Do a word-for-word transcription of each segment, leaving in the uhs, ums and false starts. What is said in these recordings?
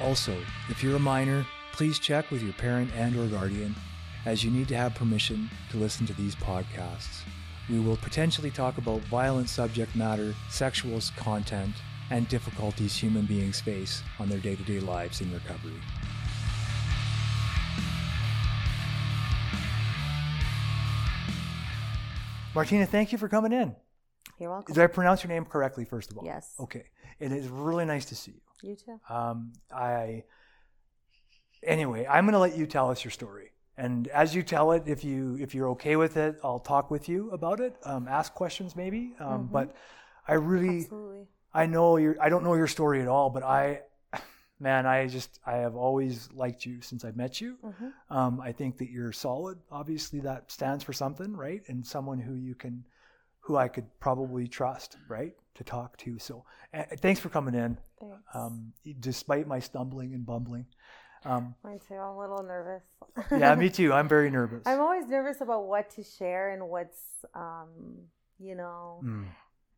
Also, if you're a minor, please check with your parent and or guardian, as you need to have permission to listen to these podcasts. We will potentially talk about violent subject matter, sexual content, and difficulties human beings face on their day-to-day lives in recovery. Martina, thank you for coming in. You're welcome. Did I pronounce your name correctly, first of all? Yes. Okay. It is really nice to see you. You too. Um, I. Anyway, I'm going to let you tell us your story, and as you tell it, if you if you're okay with it, I'll talk with you about it. Um, ask questions, maybe. Um, mm-hmm. But I really, Absolutely. I know your. I don't know your story at all, but I, man, I just I have always liked you since I've met you. Mm-hmm. Um, I think that you're solid. Obviously, that stands for something, right? And someone who you can, who I could probably trust, right? To talk to. So uh, thanks for coming in. Thanks. Um, despite my stumbling and bumbling. Um, me too. I'm a little nervous. Yeah, me too. I'm very nervous. I'm always nervous about what to share and what's, um, you know, mm.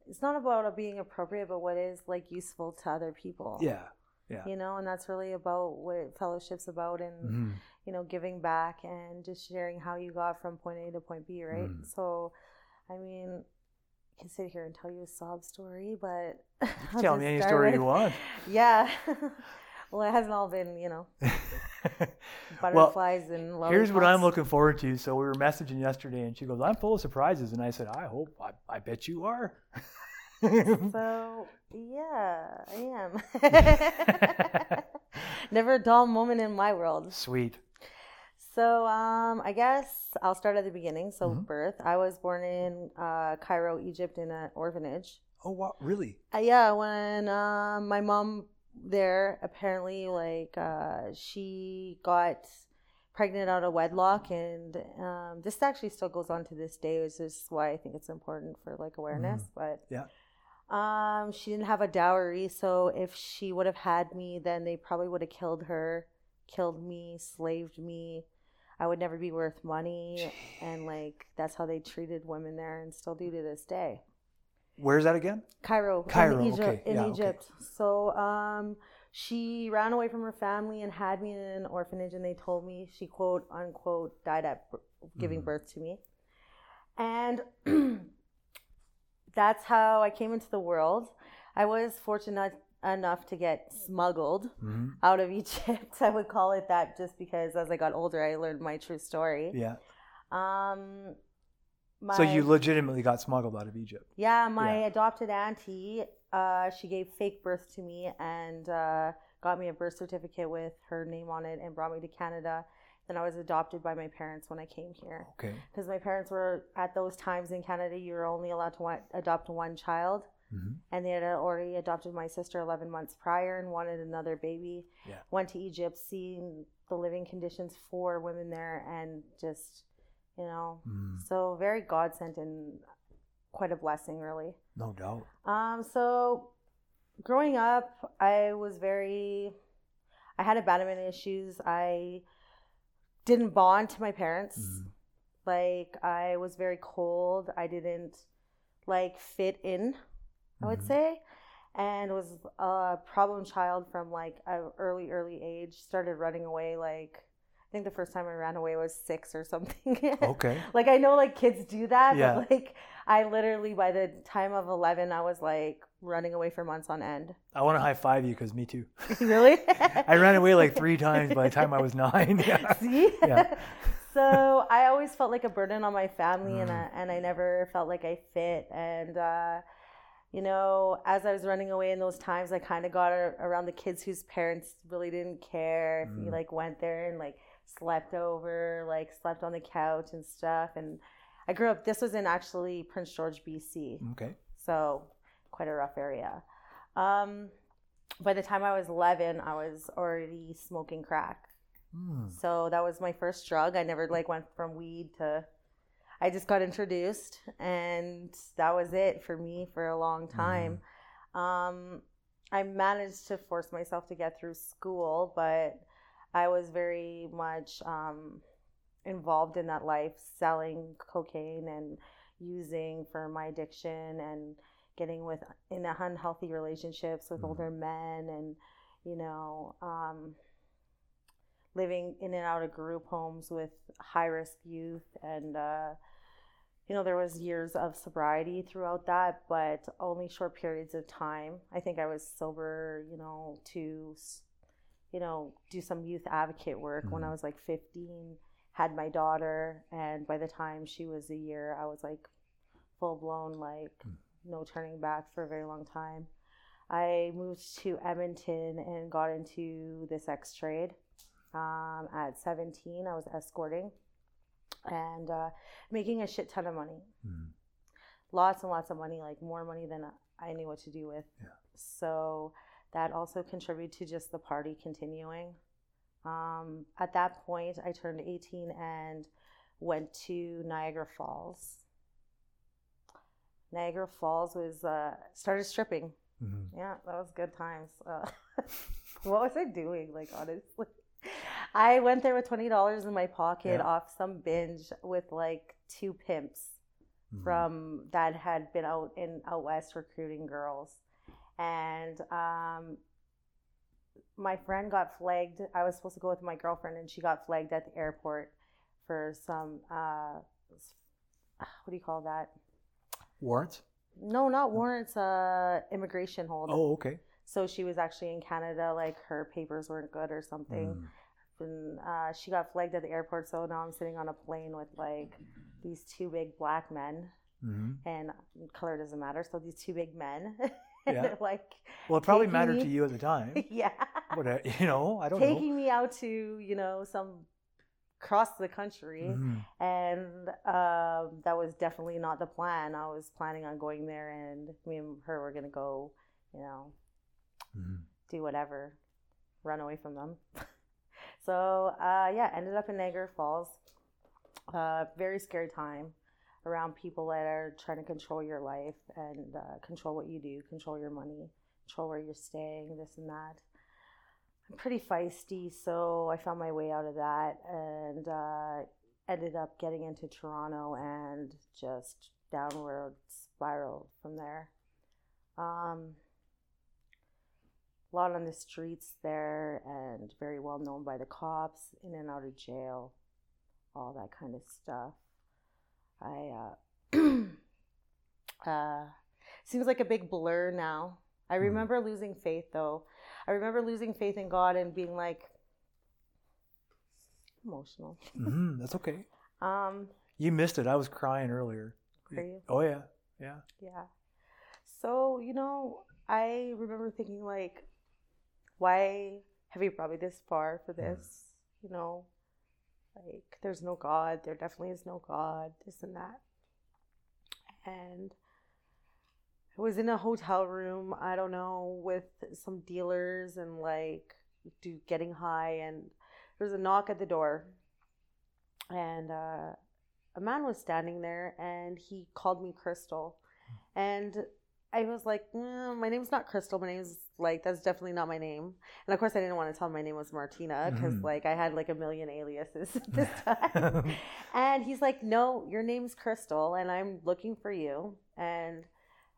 it's not about being appropriate, but what is like useful to other people. Yeah. Yeah. You know, and that's really about what fellowship's about and, mm. you know, giving back and just sharing how you got from point A to point B, right? Mm. So, I mean, I can sit here and tell you a sob story, but you can tell me any story with. you want. Yeah. Well, it hasn't all been, you know, butterflies well, and love. Here's what I'm looking forward to. So we were messaging yesterday, and she goes, "I'm full of surprises," and I said, "I hope, I, I bet you are." So yeah, I am. Never a dull moment in my world. Sweet. So um, I guess I'll start at the beginning. So mm-hmm. birth. I was born in uh, Cairo, Egypt, in an orphanage. Oh, wow. Really? Uh, yeah. When uh, my mom there, apparently, like, uh, she got pregnant out of wedlock. And um, this actually still goes on to this day, which is why I think it's important for, like, awareness. Mm. But yeah. um, she didn't have a dowry. So if she would have had me, then they probably would have killed her, killed me, slaved me. I would never be worth money, and like that's how they treated women there, and still do to this day. Where's that again? Cairo, Cairo, in Egypt. Okay. In yeah, Egypt. Okay. So um, she ran away from her family and had me in an orphanage, and they told me she quote unquote died at b- giving mm-hmm. birth to me, and that's how I came into the world. I was fortunate enough to get smuggled mm-hmm. out of Egypt. I would call it that just because as I got older, I learned my true story. Yeah. Um, my, so you legitimately got smuggled out of Egypt. Yeah. My yeah. adopted auntie, uh, she gave fake birth to me and uh, got me a birth certificate with her name on it and brought me to Canada. Then I was adopted by my parents when I came here. Okay. Because my parents were, at those times in Canada, you were only allowed to want, adopt one child. Mm-hmm. And they had already adopted my sister eleven months prior and wanted another baby. Yeah. Went to Egypt, seen the living conditions for women there, and just, you know, mm. so very God sent and quite a blessing, really. No doubt. Um. So growing up, I was very, I had abandonment issues. I didn't bond to my parents. Mm. Like, I was very cold. I didn't, like, fit in. I would say, and was a problem child from like an early, early age. Started running away. Like, I think the first time I ran away was six or something. Okay. Like, I know like kids do that, yeah. but like I literally by the time of eleven, I was like running away for months on end. I want to high five you because me too. Really? I ran away like three times by the time I was nine. Yeah. See? Yeah. So I always felt like a burden on my family, mm. and I, and I never felt like I fit. And uh, you know, as I was running away in those times, I kind of got around the kids whose parents really didn't care. Mm. If you like went there and like slept over, like slept on the couch and stuff. And I grew up. This was in actually Prince George, B C. Okay. So quite a rough area. Um, by the time I was eleven, I was already smoking crack. Mm. So that was my first drug. I never like went from weed to. I just got introduced, and that was it for me for a long time. Mm. Um, I managed to force myself to get through school, but I was very much um, involved in that life, selling cocaine and using for my addiction and getting with in unhealthy relationships with mm. older men, and you know, um, living in and out of group homes with high-risk youth. And uh, you know, there was years of sobriety throughout that, but only short periods of time. I think I was sober, you know, to you know, do some youth advocate work mm. when I was like fifteen, had my daughter, and by the time she was a year, I was like full-blown, like mm. no turning back for a very long time. I moved to Edmonton and got into the sex trade. Um, at seventeen, I was escorting and uh, making a shit ton of money. Mm. Lots and lots of money, like more money than I knew what to do with. Yeah. So that also contributed to just the party continuing. Um, at that point, I turned eighteen and went to Niagara Falls. Niagara Falls was, uh, started stripping. Mm-hmm. Yeah, that was good times. Uh, what was I doing? Like, honestly. I went there with twenty dollars in my pocket yeah. off some binge with like two pimps mm-hmm. from that had been out in out west recruiting girls. And um, my friend got flagged. I was supposed to go with my girlfriend, and she got flagged at the airport for some, uh, what do you call that? Warrants? No, not warrants, uh, immigration hold. Oh, okay. So she was actually in Canada, like her papers weren't good or something. Mm. And uh, she got flagged at the airport, so now I'm sitting on a plane with like these two big black men. Mm-hmm. And color doesn't matter, so these two big men. Yeah. They're like, well, it probably mattered me. To you at the time. Yeah. But, you know, I don't taking know. Taking me out to, you know, some across the country. Mm-hmm. And uh, that was definitely not the plan. I was planning on going there, and me and her were going to go, you know, mm-hmm. do whatever, run away from them. So uh, yeah, ended up in Niagara Falls. Uh, very scary time around people that are trying to control your life and uh, control what you do, control your money, control where you're staying, this and that. I'm pretty feisty, so I found my way out of that and uh, ended up getting into Toronto and just downward spiraled from there. Um, lot on the streets there, and very well known by the cops, in and out of jail, all that kind of stuff. I uh, uh seems like a big blur now. I remember mm. losing faith though. I remember losing faith in God and being like emotional. Mm-hmm, that's okay. Um, you missed it. I was crying earlier. Were you? Oh yeah, yeah, yeah. So you know, I remember thinking like, why have you brought me this far for this? You know, like, there's no God. There definitely is no God, this and that. And I was in a hotel room, I don't know, with some dealers and, like, do getting high. And there was a knock at the door. And uh, a man was standing there, and he called me Crystal. And I was like, mm, my name's not Crystal. My name's, like, that's definitely not my name. And, of course, I didn't want to tell him my name was Martina because, mm. like, I had, like, a million aliases at this time. And he's like, no, your name's Crystal, and I'm looking for you. And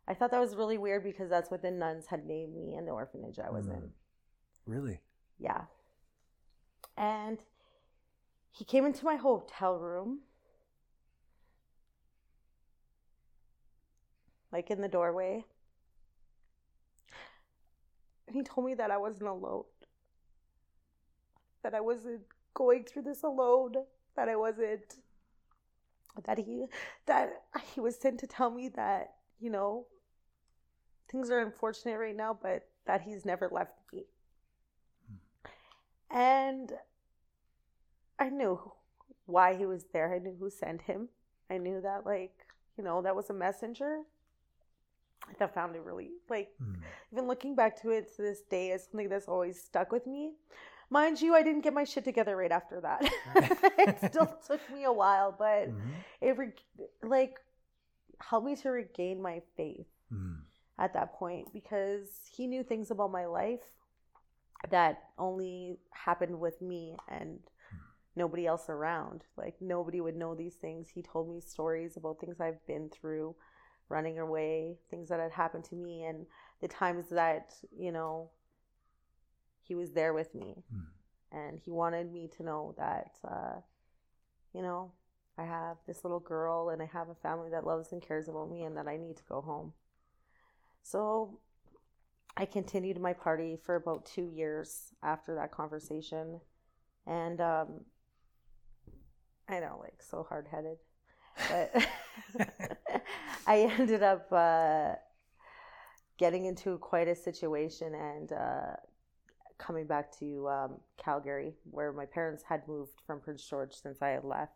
I thought that was really weird because that's what the nuns had named me in the orphanage I was mm. in. Really? Yeah. And he came into my hotel room, like in the doorway, And he told me that I wasn't alone. That I wasn't going through this alone. That I wasn't, that he, that he was sent to tell me that, you know, things are unfortunate right now, but that he's never left me. Mm. And I knew why he was there. I knew who sent him. I knew that, like, you know, that was a messenger. I found it really, like, mm. even looking back to it to this day is something that's always stuck with me. Mind you, I didn't get my shit together right after that. It still took me a while, but mm-hmm. it, re- like, helped me to regain my faith mm. at that point, because he knew things about my life that only happened with me and nobody else around. Like, nobody would know these things. He told me stories about things I've been through, running away, things that had happened to me, and the times that, you know, he was there with me. Mm. And he wanted me to know that, uh, you know, I have this little girl and I have a family that loves and cares about me and that I need to go home. So I continued my party for about two years after that conversation. And um, I know, like, so hard-headed. But I ended up uh, getting into quite a situation and uh, coming back to um, Calgary, where my parents had moved from Prince George since I had left.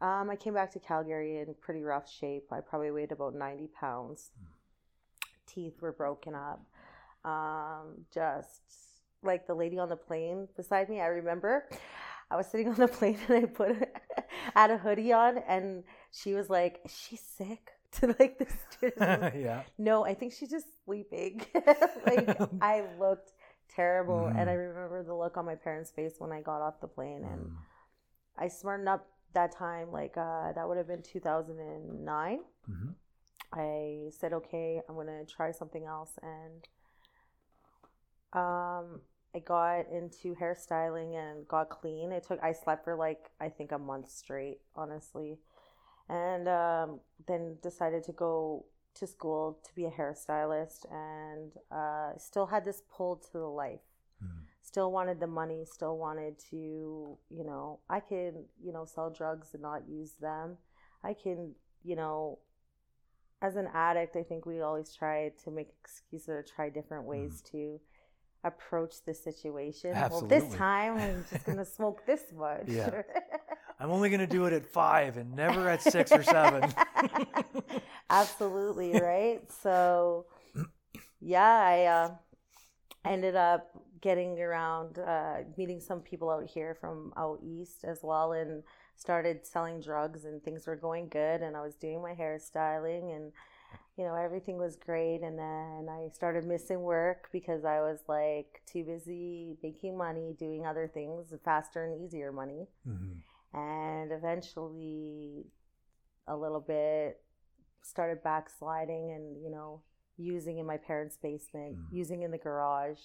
Um, I came back to Calgary in pretty rough shape. I probably weighed about ninety pounds. Mm. Teeth were broken up. Um, just like the lady on the plane beside me, I remember I was sitting on the plane and I put had a hoodie on, and she was like, "Is she sick?" To like this dude. Yeah. No, I think she's just sleeping. Like, I looked terrible, mm. and I remember the look on my parents' face when I got off the plane, and mm. I smartened up that time. Like uh, that would have been two thousand nine. Mm-hmm. I said, okay, I'm going to try something else. And um, I got into hairstyling and got clean. It took, I slept for like, I think a month straight, honestly. And um, then decided to go to school to be a hairstylist. And uh, still had this pull to the life. Mm-hmm. Still wanted the money. Still wanted to, you know, I can, you know, sell drugs and not use them. I can, you know... As an addict, I think we always try to make excuses or try different ways mm. to approach the situation. Absolutely. Well, this time, I'm just going to smoke this much. Yeah. I'm only going to do it at five and never at six or seven. Absolutely, right? So, yeah, I uh, ended up getting around, uh, meeting some people out here from out east as well, and started selling drugs, and things were going good, and I was doing my hairstyling, and, you know, everything was great. And then I started missing work because I was like too busy making money, doing other things, faster and easier money. Mm-hmm. And eventually a little bit started backsliding and, you know, using in my parents' basement, mm-hmm. using in the garage,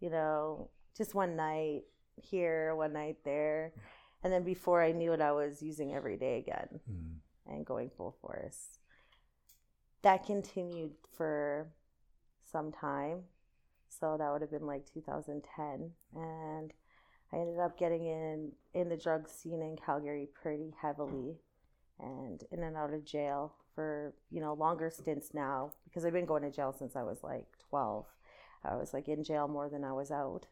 you know, just one night here, one night there. And then before I knew it, I was using every day again mm. and going full force. That continued for some time. So that would have been like two thousand ten. And I ended up getting in, in the drug scene in Calgary pretty heavily and in and out of jail for, you know, longer stints now, because I've been going to jail since I was like twelve. I was like in jail more than I was out.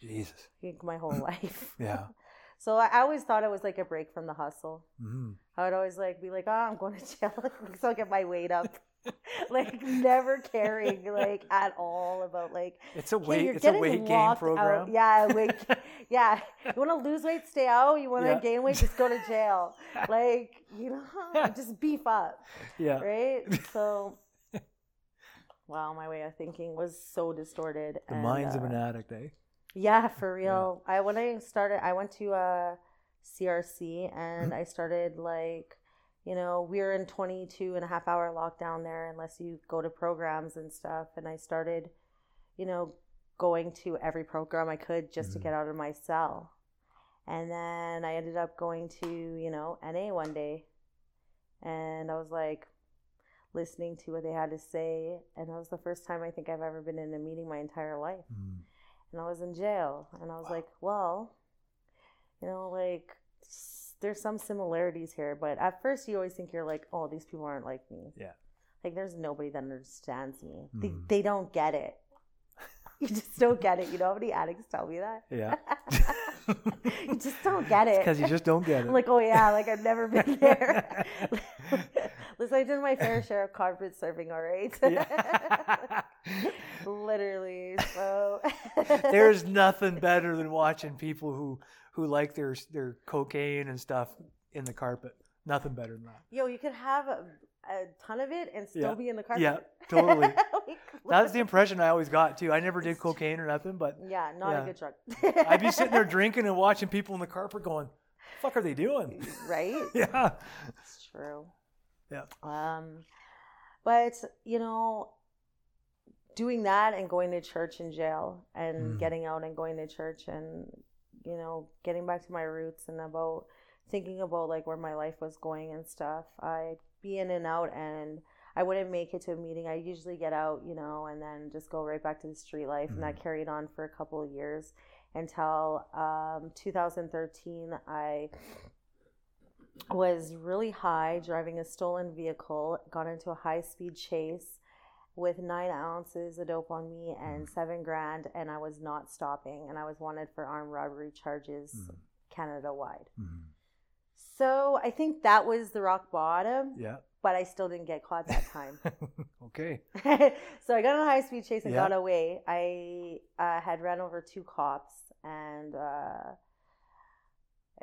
Jesus. My whole life. Yeah. So I always thought it was like a break from the hustle. Mm. I would always like be like, oh, I'm going to jail. So I'll get my weight up. Like never caring like at all about like. It's a weight, hey, it's a weight gain program. Out. Yeah. Weight, yeah. You want to lose weight, stay out. You want to yeah. gain weight, just go to jail. Like, you know, just beef up. Yeah. Right. So, wow, my way of thinking was so distorted. The and, mind's uh, of an addict, eh? Yeah, for real. Yeah. I when I started, I went to a C R C and mm-hmm. I started like, you know, we were in twenty-two and a half hour lockdown there unless you go to programs and stuff. And I started, you know, going to every program I could just mm-hmm. to get out of my cell. And then I ended up going to, you know, N A one day. And I was like, listening to what they had to say. And that was the first time I think I've ever been in a meeting my entire life. Mm. And I was in jail. And I was wow. like, well, you know, like, there's some similarities here. But at first you always think you're like, oh, these people aren't like me. Yeah. Like, there's nobody that understands me. Mm. They, they don't get it. You just don't get it. You know how many addicts tell me that? Yeah. You just don't get it. Because you just don't get it. I'm like, oh, yeah, like, I've never been there. Listen, I did my fair share of carpet surfing, all right? Yeah. Literally. So there's nothing better than watching people who, who like their, their cocaine and stuff in the carpet. Nothing better than that. Yo, you could have a, a ton of it and still yeah. be in the carpet. Yeah, totally. Like, that was the impression I always got, too. I never did cocaine or nothing, but... Yeah, not yeah. a good drug. I'd be sitting there drinking and watching people in the carpet going, the fuck are they doing? Right? Yeah. It's true. Yeah. Um, but, you know, doing that and going to church in jail and mm. getting out and going to church and, you know, getting back to my roots and about... thinking about like where my life was going and stuff. I'd be in and out and I wouldn't make it to a meeting. I usually get out, you know, and then just go right back to the street life. Mm-hmm. And that carried on for a couple of years until um, two thousand thirteen. I was really high, driving a stolen vehicle, got into a high-speed chase with nine ounces of dope on me and mm-hmm. seven grand. And I was not stopping. And I was wanted for armed robbery charges mm-hmm. Canada-wide. Mm-hmm. So I think that was the rock bottom, yeah. but I still didn't get caught that time. Okay. So I got on a high-speed chase and yeah. got away. I uh, had run over two cops, and uh,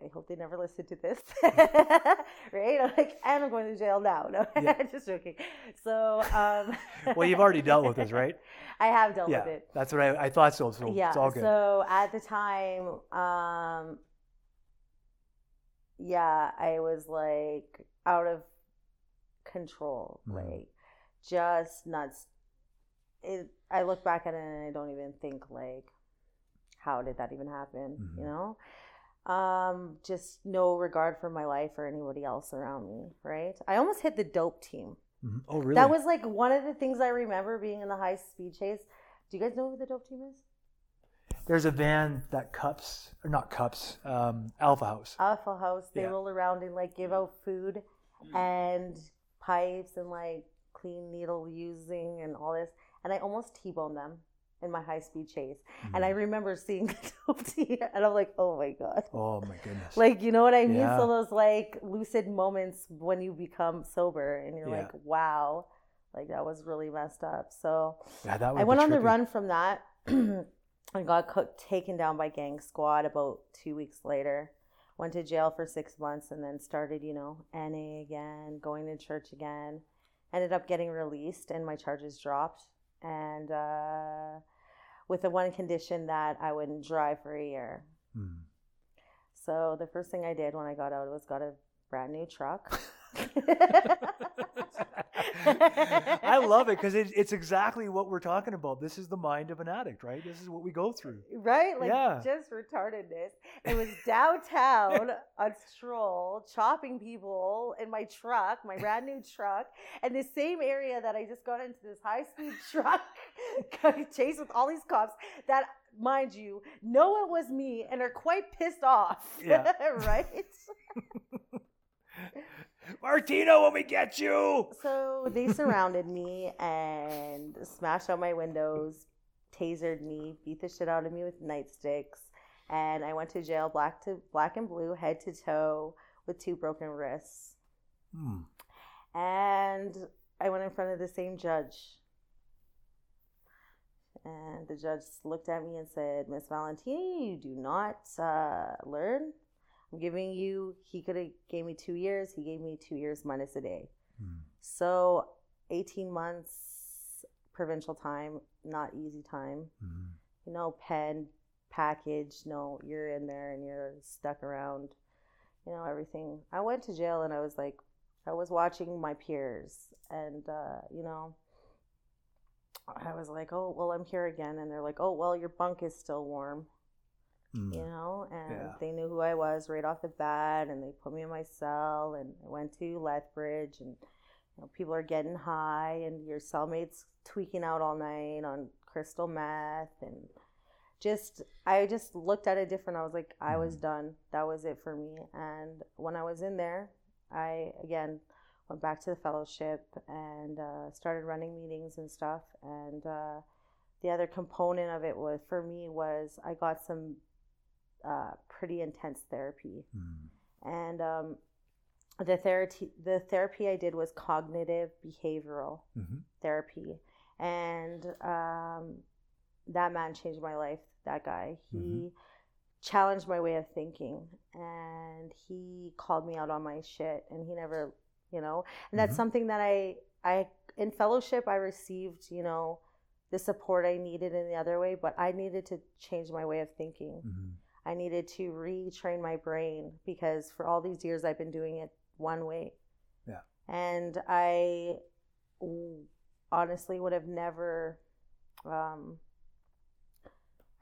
I hope they never listen to this. Right? I'm like, and I'm going to jail now. No, yeah. Just joking. So. Um, well, you've already dealt with this, right? I have dealt yeah, with it. That's what I, I thought so, so yeah, it's all good. So at the time... Um, yeah, I was like out of control, mm. like just nuts. It, I look back at it and I don't even think like, how did that even happen? Mm-hmm. You know, um, just no regard for my life or anybody else around me. Right? I almost hit the dope team. Mm-hmm. Oh, really? That was like one of the things I remember being in the high speed chase. Do you guys know who the dope team is? There's a van that cups, or not cups, um, Alpha House. Alpha House. They yeah. roll around and, like, give out food and pipes and, like, clean needle using and all this. And I almost T-boned them in my high-speed chase. Mm. And I remember seeing the dope tea, and I'm like, oh, my God. Oh, my goodness. Like, you know what I mean? Yeah. So those, like, lucid moments when you become sober and you're yeah. like, wow. Like, that was really messed up. So yeah, that I went trippy. on the run from that. I got cooked, taken down by gang squad about two weeks later. Went to jail for six months and then started, you know, N A again, going to church again. Ended up getting released and my charges dropped. And uh, with the one condition that I wouldn't drive for a year. Mm. So the first thing I did when I got out was got a brand new truck. I love it because it, it's exactly what we're talking about. This is the mind of an addict, right? This is what we go through, right? Like yeah. just retardedness. It was downtown on stroll, chopping people in my truck, my brand new truck, and the same area that I just got into this high-speed truck chase with all these cops that, mind you, know it was me and are quite pissed off, yeah. right? Martino, when we get you. So they surrounded me and smashed out my windows, tasered me, beat the shit out of me with nightsticks, and I went to jail, black to black and blue, head to toe, with two broken wrists. Hmm. And I went in front of the same judge, and the judge looked at me and said, "Miss Valentini, you do not uh, learn." I'm giving you, he could have gave me two years. He gave me two years minus a day. Mm. So eighteen months, provincial time, not easy time. Mm. You know, pen, package, no, you're in there and you're stuck around, you know, everything. I went to jail and I was like, I was watching my peers and, uh, you know, I was like, oh, well, I'm here again. And they're like, oh, well, your bunk is still warm. You know, and yeah. they knew who I was right off the bat, and they put me in my cell, and I went to Lethbridge, and you know, people are getting high and your cellmate's tweaking out all night on crystal meth, and just I just looked at it different. I was like, I was done. That was it for me. And when I was in there, I again went back to the fellowship and uh, started running meetings and stuff. And uh, the other component of it was for me was I got some uh, pretty intense therapy. Mm. And um, the therapy the therapy I did was cognitive behavioral mm-hmm. therapy, and um, that man changed my life. That guy, he mm-hmm. challenged my way of thinking, and he called me out on my shit, and he never, you know, and that's mm-hmm. something that I, I, in fellowship, I received, you know, the support I needed in the other way, but I needed to change my way of thinking. Mm-hmm. I needed to retrain my brain, because for all these years I've been doing it one way. Yeah. And I honestly would have never, um,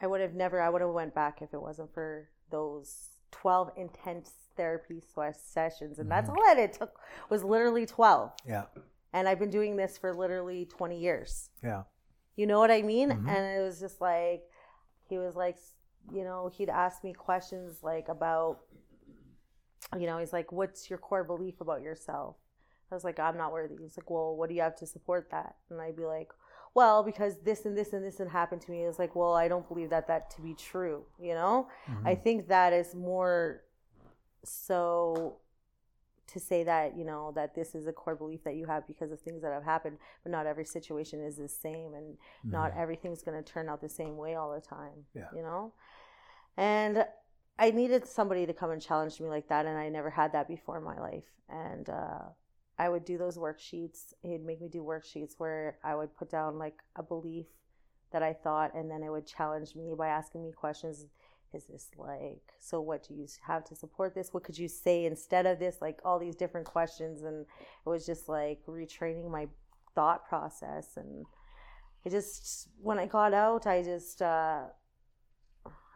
I would have never, I would have went back if it wasn't for those twelve intense therapy slash sessions. And mm-hmm. that's all that it took, was literally twelve. Yeah. And I've been doing this for literally twenty years. Yeah. You know what I mean? Mm-hmm. And it was just like, he was like, you know, he'd ask me questions like about, you know, he's like, what's your core belief about yourself? I was like, I'm not worthy. He's like, well, what do you have to support that? And I'd be like, well, because this and this and this and happened to me. It's like, well, I don't believe that that to be true, you know? Mm-hmm. I think that is more so to say that, you know, that this is a core belief that you have because of things that have happened, but not every situation is the same, and mm-hmm. not everything's going to turn out the same way all the time, yeah. you know? And I needed somebody to come and challenge me like that, and I never had that before in my life. And, uh, I would do those worksheets. He'd make me do worksheets where I would put down like a belief that I thought, and then it would challenge me by asking me questions. Is this like, so what do you have to support this? What could you say instead of this? Like all these different questions. And it was just like retraining my thought process. And it just, when I got out, I just, uh,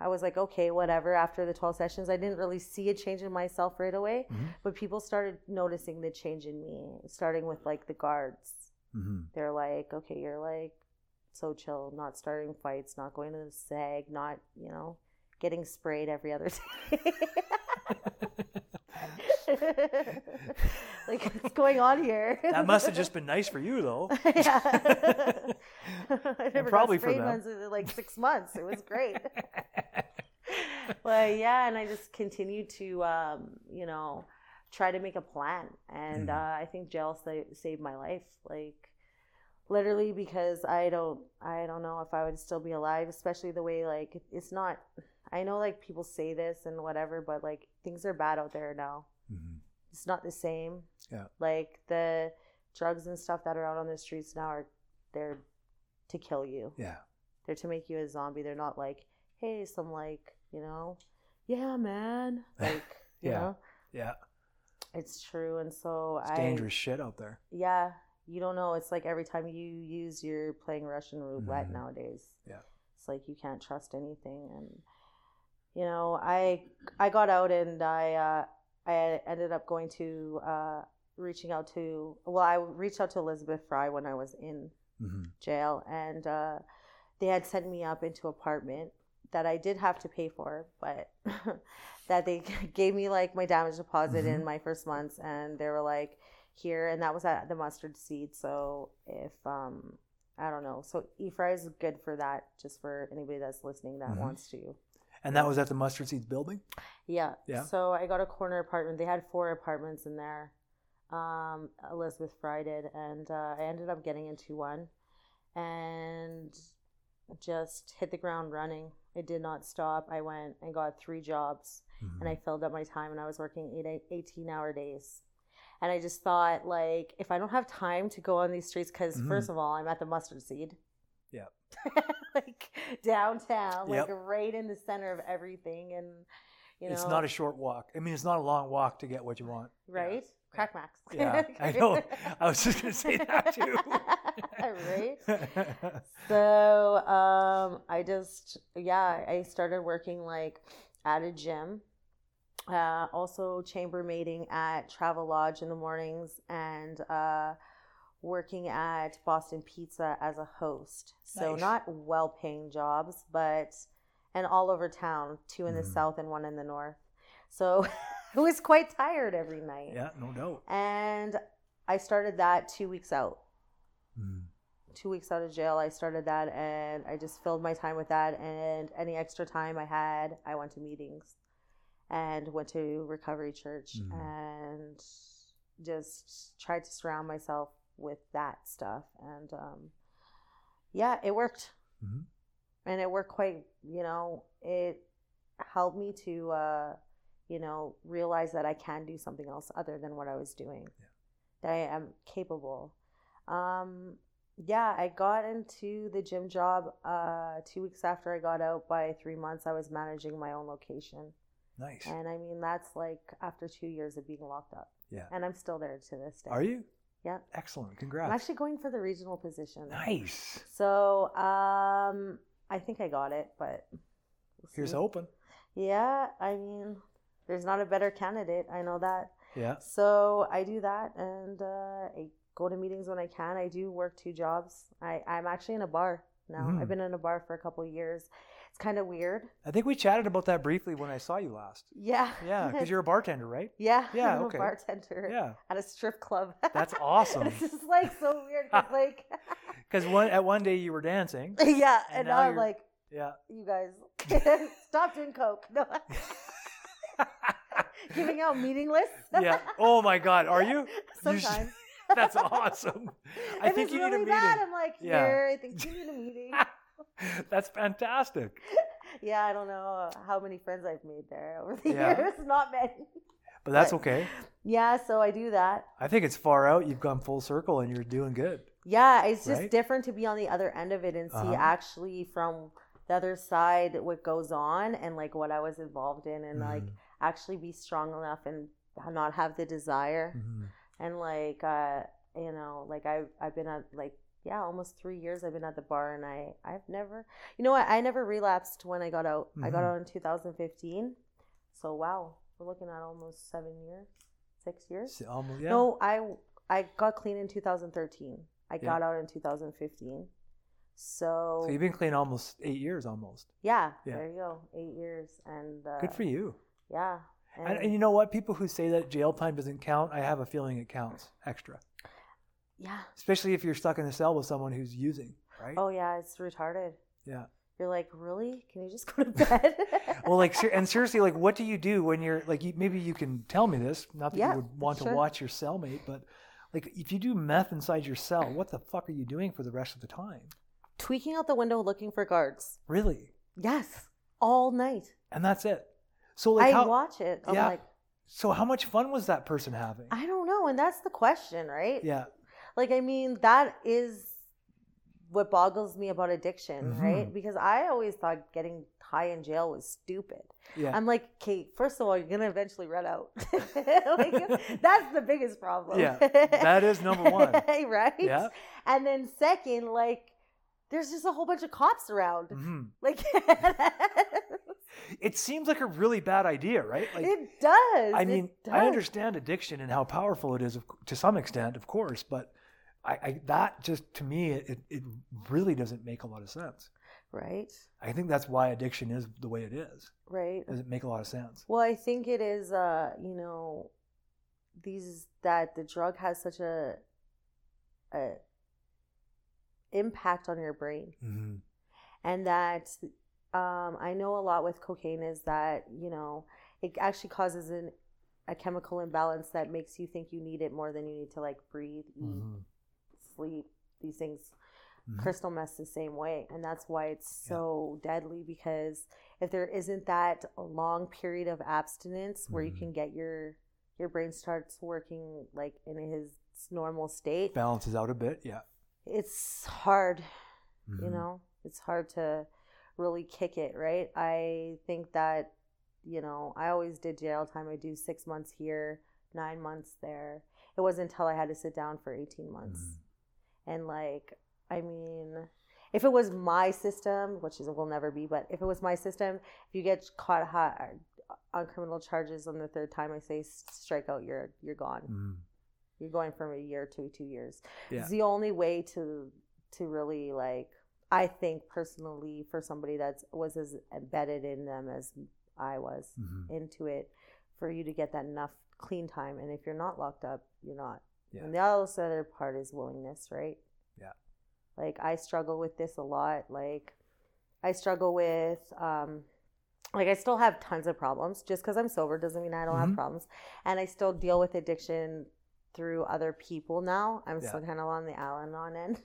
I was like, okay, whatever. After the twelve sessions, I didn't really see a change in myself right away, mm-hmm. but people started noticing the change in me, starting with like the guards. Mm-hmm. They're like, okay, you're like so chill, not starting fights, not going to the SAG, not, you know, getting sprayed every other day. Like, what's going on here? That must have just been nice for you, though. Yeah. I never probably got sprayed for them. Once in like six months. It was great. But yeah, and I just continued to, um, you know, try to make a plan. And mm. uh, I think jail sa- saved my life. Like, literally, because I don't, I don't know if I would still be alive, especially the way, like, it's not, I know, like, people say this and whatever, but, like, things are bad out there now. Mm-hmm. It's not the same. Yeah. Like the drugs and stuff that are out on the streets now are there to kill you. Yeah. They're to make you a zombie. They're not like, hey, some like, you know, yeah, man. Like, yeah. You know? Yeah. It's true. And so it's I dangerous shit out there. Yeah. You don't know. It's like every time you use, you're playing Russian roulette mm-hmm. nowadays. Yeah. It's like you can't trust anything. And, you know, I, I got out and I, uh, I ended up going to, uh, reaching out to, well, I reached out to Elizabeth Fry when I was in mm-hmm. jail, and uh, they had sent me up into an apartment that I did have to pay for, but that they gave me like my damage deposit mm-hmm. in my first months, and they were like, here, and that was at the Mustard Seed. So if, um, I don't know, so E F R I is good for that, just for anybody that's listening that mm-hmm. wants to. And that was at the Mustard Seeds building? Yeah. Yeah. So I got a corner apartment. They had four apartments in there. Um, Elizabeth Fry did. And uh, I ended up getting into one and just hit the ground running. It did not stop. I went and got three jobs mm-hmm. and I filled up my time, and I was working eight, eighteen-hour days. And I just thought, like, if I don't have time to go on these streets, because mm-hmm. first of all, I'm at the Mustard Seed. Yeah. Like downtown, like yep. right in the center of everything, and you know, it's not a short walk. I mean, it's not a long walk to get what you want, right? Yeah. Crack Max. Yeah, I know. I was just gonna say that too. Right. So, um, I just yeah, I started working like at a gym. Uh, also chambermaiding at Travel Lodge in the mornings and uh, working at Boston Pizza as a host. So nice. Not well-paying jobs, but and all over town, two in mm. the south and one in the north. So I was quite tired every night. Yeah, no doubt. And I started that two weeks out. Mm. Two weeks out of jail, I started that, and I just filled my time with that. And any extra time I had, I went to meetings. And went to Recovery Church mm. and just tried to surround myself with that stuff. And um, yeah, it worked. Mm-hmm. And it worked quite, you know, it helped me to, uh, you know, realize that I can do something else other than what I was doing, yeah. that I am capable. Um, yeah, I got into the gym job uh, two weeks after I got out. By three months, I was managing my own location. Nice. And I mean, that's like after two years of being locked up. Yeah. And I'm still there to this day. Are you? Yeah. Excellent. Congrats. I'm actually going for the regional position. Nice. So um, I think I got it, but. We'll Here's open. Yeah. I mean, there's not a better candidate. I know that. Yeah. So I do that and uh, I go to meetings when I can. I do work two jobs. I, I'm actually in a bar now. Mm. I've been in a bar for a couple of years. It's kind of weird. I think we chatted about that briefly when I saw you last. Yeah. Yeah, because you're a bartender, right? Yeah. Yeah, I'm okay. a bartender yeah. at a strip club. That's awesome. It's just like so weird. Because like... Because one, at one day you were dancing. Yeah, and, and now, now I'm like, yeah. you guys, stop doing coke. No. Giving out meeting lists. Yeah. Oh, my God. Are you? Sometimes. You That's awesome. I if think you really need a meeting. Bad, I'm like, yeah. here, I think you need a meeting. That's fantastic. Yeah, I don't know how many friends I've made there over the yeah. years. Not many. But that's but, okay. Yeah, so I do that. I think it's far out. You've gone full circle and you're doing good. Yeah, it's just right? different to be on the other end of it and see uh-huh. actually from the other side what goes on and like what I was involved in and mm-hmm. like actually be strong enough and not have the desire. Mm-hmm. And like, uh, you know, like I've, I've been at like, yeah, almost three years I've been at the bar, and I, I've never, you know what, I never relapsed when I got out. Mm-hmm. I got out in two thousand fifteen, so wow, we're looking at almost seven years, six years? So, um, yeah. No, I, I got clean in two thousand thirteen. I yeah. got out in two thousand fifteen, so... So you've been clean almost eight years, almost. Yeah, yeah. there you go, eight years, and... Uh, Good for you. Yeah. And, and, and you know what, people who say that jail time doesn't count, I have a feeling it counts extra. Yeah. Especially if you're stuck in a cell with someone who's using, right? Oh, yeah. It's retarded. Yeah. You're like, really? Can you just go to bed? Well, like, and seriously, like, what do you do when you're, like, you, maybe you can tell me this. Not that yeah, you would want sure. to watch your cellmate, but, like, if you do meth inside your cell, what the fuck are you doing for the rest of the time? Tweaking out the window looking for guards. Really? Yes. All night. And that's it. So, like, I how, watch it. I'm yeah. like, so how much fun was that person having? I don't know. And that's the question, right? Yeah. Like, I mean, that is what boggles me about addiction, mm-hmm. right? Because I always thought getting high in jail was stupid. Yeah. I'm like, Kate, first of all, you're going to eventually run out. Like, that's the biggest problem. Yeah, that is number one. Right? Yeah. And then second, like, there's just a whole bunch of cops around. Mm-hmm. Like, it seems like a really bad idea, right? Like, it does. I mean, does. I understand addiction and how powerful it is of, to some extent, of course, but I, I that just, to me, it, it really doesn't make a lot of sense. Right. I think that's why addiction is the way it is. Right. Doesn't make a lot of sense. Well, I think it is, uh, you know, these that the drug has such a, a impact on your brain. Mm-hmm. And that... Um, I know a lot with cocaine is that, you know, it actually causes an, a chemical imbalance that makes you think you need it more than you need to, like, breathe, eat, mm-hmm. sleep, these things. Mm-hmm. Crystal meth's the same way. And that's why it's yeah. so deadly, because if there isn't that long period of abstinence where mm-hmm. you can get your, your brain starts working, like, in his normal state. Balances out a bit, yeah. It's hard, mm-hmm. you know? It's hard to... really kick it, right? I think that, you know, I always did jail time. I do six months here, nine months there. It wasn't until I had to sit down for eighteen months. Mm-hmm. And like, I mean, if it was my system, which is will never be, but if it was my system, if you get caught high, on criminal charges on the third time, I say, strike out, you're, you're gone. Mm. You're going from a year to two years. Yeah. It's the only way to to really, like, I think personally, for somebody that was as embedded in them as I was mm-hmm. into it, for you to get that enough clean time. And if you're not locked up, you're not. Yeah. And the other part is willingness, right? Yeah. Like, I struggle with this a lot. Like, I struggle with... Um, Like, I still have tons of problems. Just because I'm sober doesn't mean I don't mm-hmm. have problems. And I still deal with addiction through other people now. I'm yeah. still kind of on the Al-Anon end.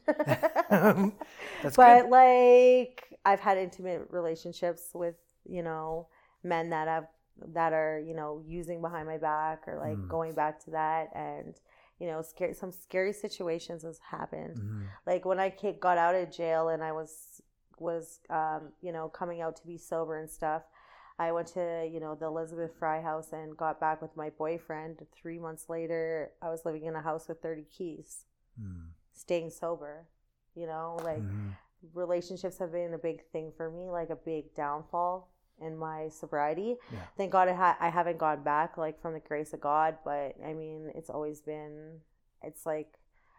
That's but, good. Like, I've had intimate relationships with, you know, men that have that are, you know, using behind my back or, like, mm. going back to that. And, you know, scary, some scary situations has happened. Mm. Like, when I got out of jail and I was, was um, you know, coming out to be sober and stuff, I went to, you know, the Elizabeth Fry house and got back with my boyfriend. Three months later, I was living in a house with thirty keys, mm. staying sober, you know, like mm-hmm. relationships have been a big thing for me, like a big downfall in my sobriety. Yeah. Thank God I, ha- I haven't gone back, like, from the grace of God, but I mean, it's always been, it's like,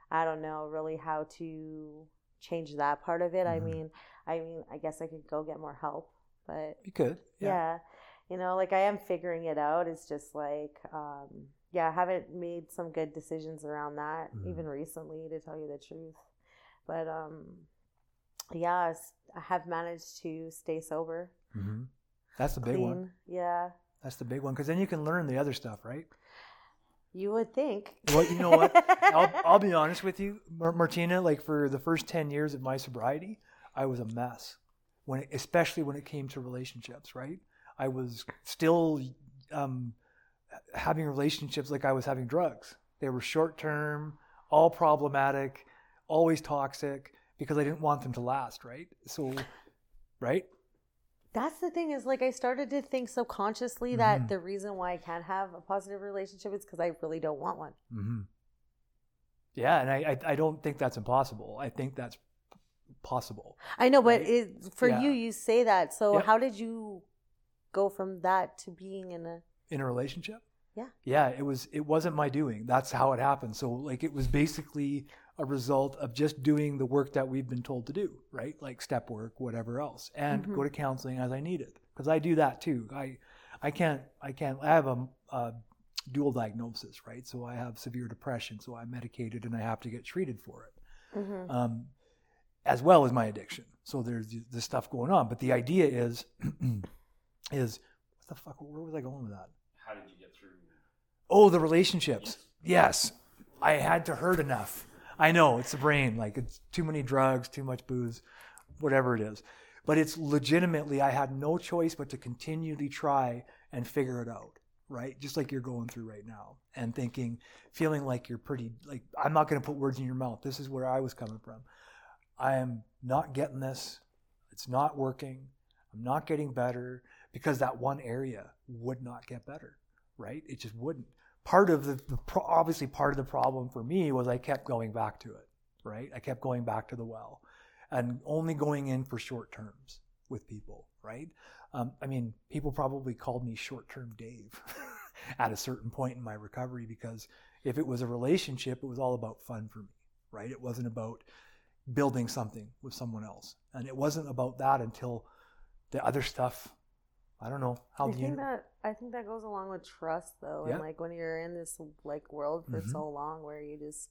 I don't know really how to change that part of it. Mm-hmm. I mean, I mean, I guess I could go get more help. But you could, yeah. yeah, you know, like, I am figuring it out. It's just like, um, yeah, I haven't made some good decisions around that mm. even recently, to tell you the truth. But um, yeah, I have managed to stay sober. Mm-hmm. That's the big Clean. one. Yeah, that's the big one, because then you can learn the other stuff, right? You would think. Well, you know what? I'll I'll be honest with you, Martina. Like, for the first ten years of my sobriety, I was a mess. When it, especially when it came to relationships, right? I was still um, having relationships like I was having drugs. They were short-term, all problematic, always toxic, because I didn't want them to last, right? So, right? That's the thing, is like, I started to think subconsciously mm-hmm. that the reason why I can't have a positive relationship is because I really don't want one. Mm-hmm. Yeah, and I, I I don't think that's impossible. I think that's possible. I know, but right? it, for yeah. you, you say that. So yep. how did you go from that to being in a in a relationship? Yeah, yeah. It was it wasn't my doing. That's how it happened. So, like, it was basically a result of just doing the work that we've been told to do, right? Like step work, whatever else, and mm-hmm. go to counseling as I need it, because I do that too. I I can't I can't I have a, a dual diagnosis, right? So I have severe depression, so I'm medicated and I have to get treated for it. Mm-hmm. Um, as well as my addiction. So there's this stuff going on. But the idea is, is what the fuck, where was I going with that? How did you get through? Oh, the relationships. Yes. I had to hurt enough. I know, it's the brain. Like, it's too many drugs, too much booze, whatever it is. But it's legitimately, I had no choice but to continually try and figure it out, right? Just like you're going through right now, and thinking, feeling like you're pretty, like, I'm not going to put words in your mouth. This is where I was coming from. I am not getting this. It's not working. I'm not getting better, because that one area would not get better, right? It just wouldn't. Part of the, the pro- obviously part of the problem for me was I kept going back to it, right? I kept going back to the well and only going in for short terms with people, right? Um, I mean, people probably called me short-term Dave at a certain point in my recovery, because if it was a relationship, it was all about fun for me, right? It wasn't about building something with someone else, and it wasn't about that until the other stuff. I don't know how. I think you... that I think that goes along with trust, though, yeah. and like when you're in this like world for mm-hmm. so long, where you just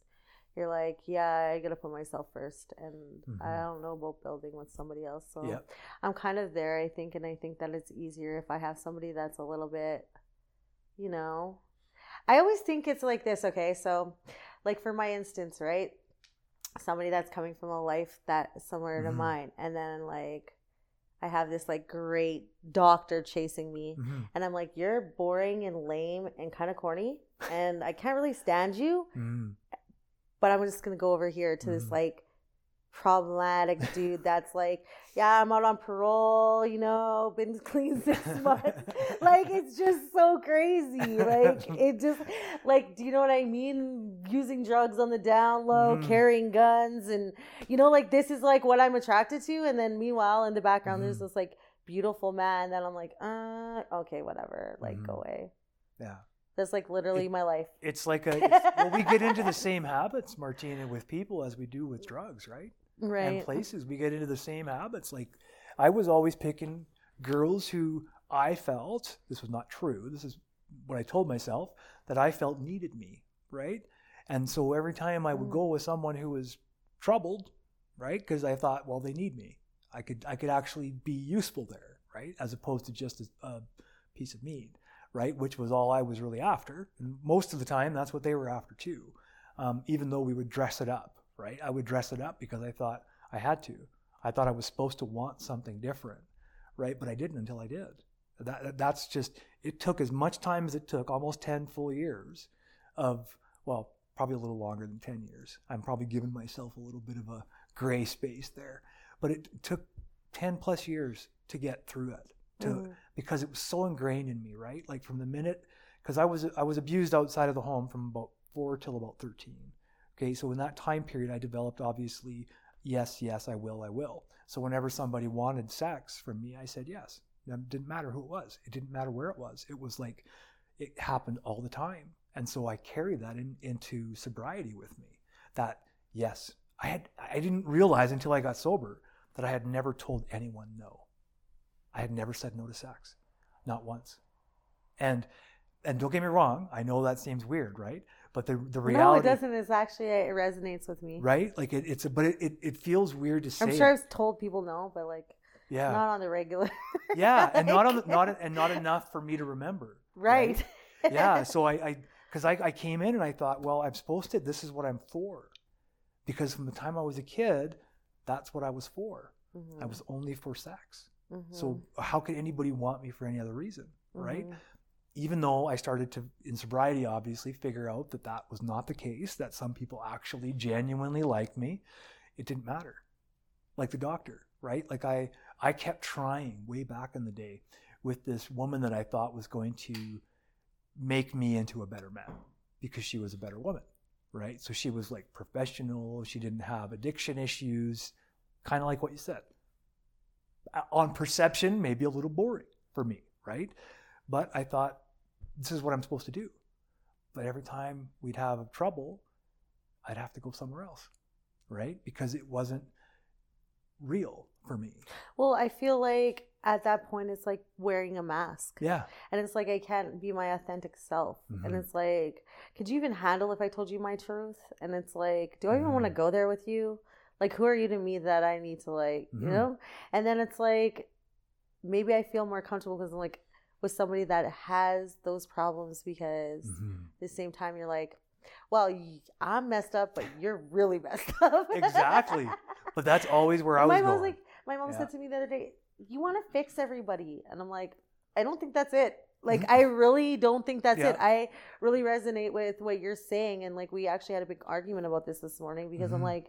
you're like, yeah, I gotta put myself first, and mm-hmm. I don't know about building with somebody else. So yeah. I'm kind of there, I think, and I think that it's easier if I have somebody that's a little bit, you know. I always think it's like this. Okay, so like for my instance, right. Somebody that's coming from a life that's similar mm-hmm. to mine. And then, like, I have this, like, great doctor chasing me. Mm-hmm. And I'm like, you're boring and lame and kind of corny. And I can't really stand you. Mm-hmm. But I'm just going to go over here to mm-hmm. this, like, problematic dude that's like, yeah, I'm out on parole, you know, been clean six months. Like, it's just so crazy. Like, it just, like, do you know what I mean? Using drugs on the down low, mm. carrying guns, and, you know, like, this is, like, what I'm attracted to. And then meanwhile, in the background, mm. there's this, like, beautiful man that I'm like, uh, okay, whatever, like mm-hmm. go away. Yeah. That's like literally it, my life. It's like a, it's, well, we get into the same habits, Martina, with people as we do with drugs, right? Right. And places, we get into the same habits. Like I was always picking girls who I felt, this was not true, this is what I told myself, that I felt needed me, right? And so every time I would go with someone who was troubled, right? Because I thought, well, they need me. I could I could actually be useful there, right? As opposed to just a, a piece of meat, right? Which was all I was really after. And most of the time, that's what they were after too. Um, even though we would dress it up, right? I would dress it up because I thought I had to. I thought I was supposed to want something different, right? But I didn't until I did. That that's just, it took as much time as it took, almost ten full years of, well, probably a little longer than ten years. I'm probably giving myself a little bit of a gray space there. But it took ten plus years to get through it, to, mm-hmm. because it was so ingrained in me, right? Like from the minute, because I was I was abused outside of the home from about four till about thirteen. Okay, so in that time period, I developed obviously, yes, yes, I will, I will. So whenever somebody wanted sex from me, I said yes. It didn't matter who it was. It didn't matter where it was. It was like it happened all the time, and so I carried that in, into sobriety with me. That yes, I had I didn't realize until I got sober that I had never told anyone no. I had never said no to sex, not once. And and don't get me wrong, I know that seems weird, right? But the the reality... No, it doesn't. It's actually, it resonates with me. Right? Like it, it's, a, but it, it, it feels weird to say. I'm sure I've told people no, but like yeah. not on the regular. Yeah, and not on the, not and not enough for me to remember. Right. right? Yeah, so I, because I, I, I came in and I thought, well, I'm supposed to, this is what I'm for. Because from the time I was a kid, that's what I was for. Mm-hmm. I was only for sex. Mm-hmm. So how could anybody want me for any other reason, mm-hmm. right? Even though I started to, in sobriety, obviously, figure out that that was not the case, that some people actually genuinely liked me, it didn't matter. Like the doctor, right? Like I, I kept trying way back in the day with this woman that I thought was going to make me into a better man because she was a better woman. Right? So she was like professional. She didn't have addiction issues. Kind of like what you said. On perception, maybe a little boring for me, right? But I thought, this is what I'm supposed to do. But every time we'd have trouble, I'd have to go somewhere else, right? Because it wasn't real for me. Well, I feel like at that point, it's like wearing a mask. Yeah. And it's like, I can't be my authentic self. Mm-hmm. And it's like, could you even handle if I told you my truth? And it's like, do I even mm-hmm. want to go there with you? Like, who are you to me that I need to like, mm-hmm. you know? And then it's like, maybe I feel more comfortable because I'm like with somebody that has those problems because mm-hmm. at the same time you're like, well, I'm messed up, but you're really messed up. Exactly. But that's always where I was my going. Mom's like, my mom yeah. said to me the other day, you want to fix everybody. And I'm like, I don't think that's it. Like, I really don't think that's yeah. it. I really resonate with what you're saying. And like, we actually had a big argument about this this morning because mm-hmm. I'm like,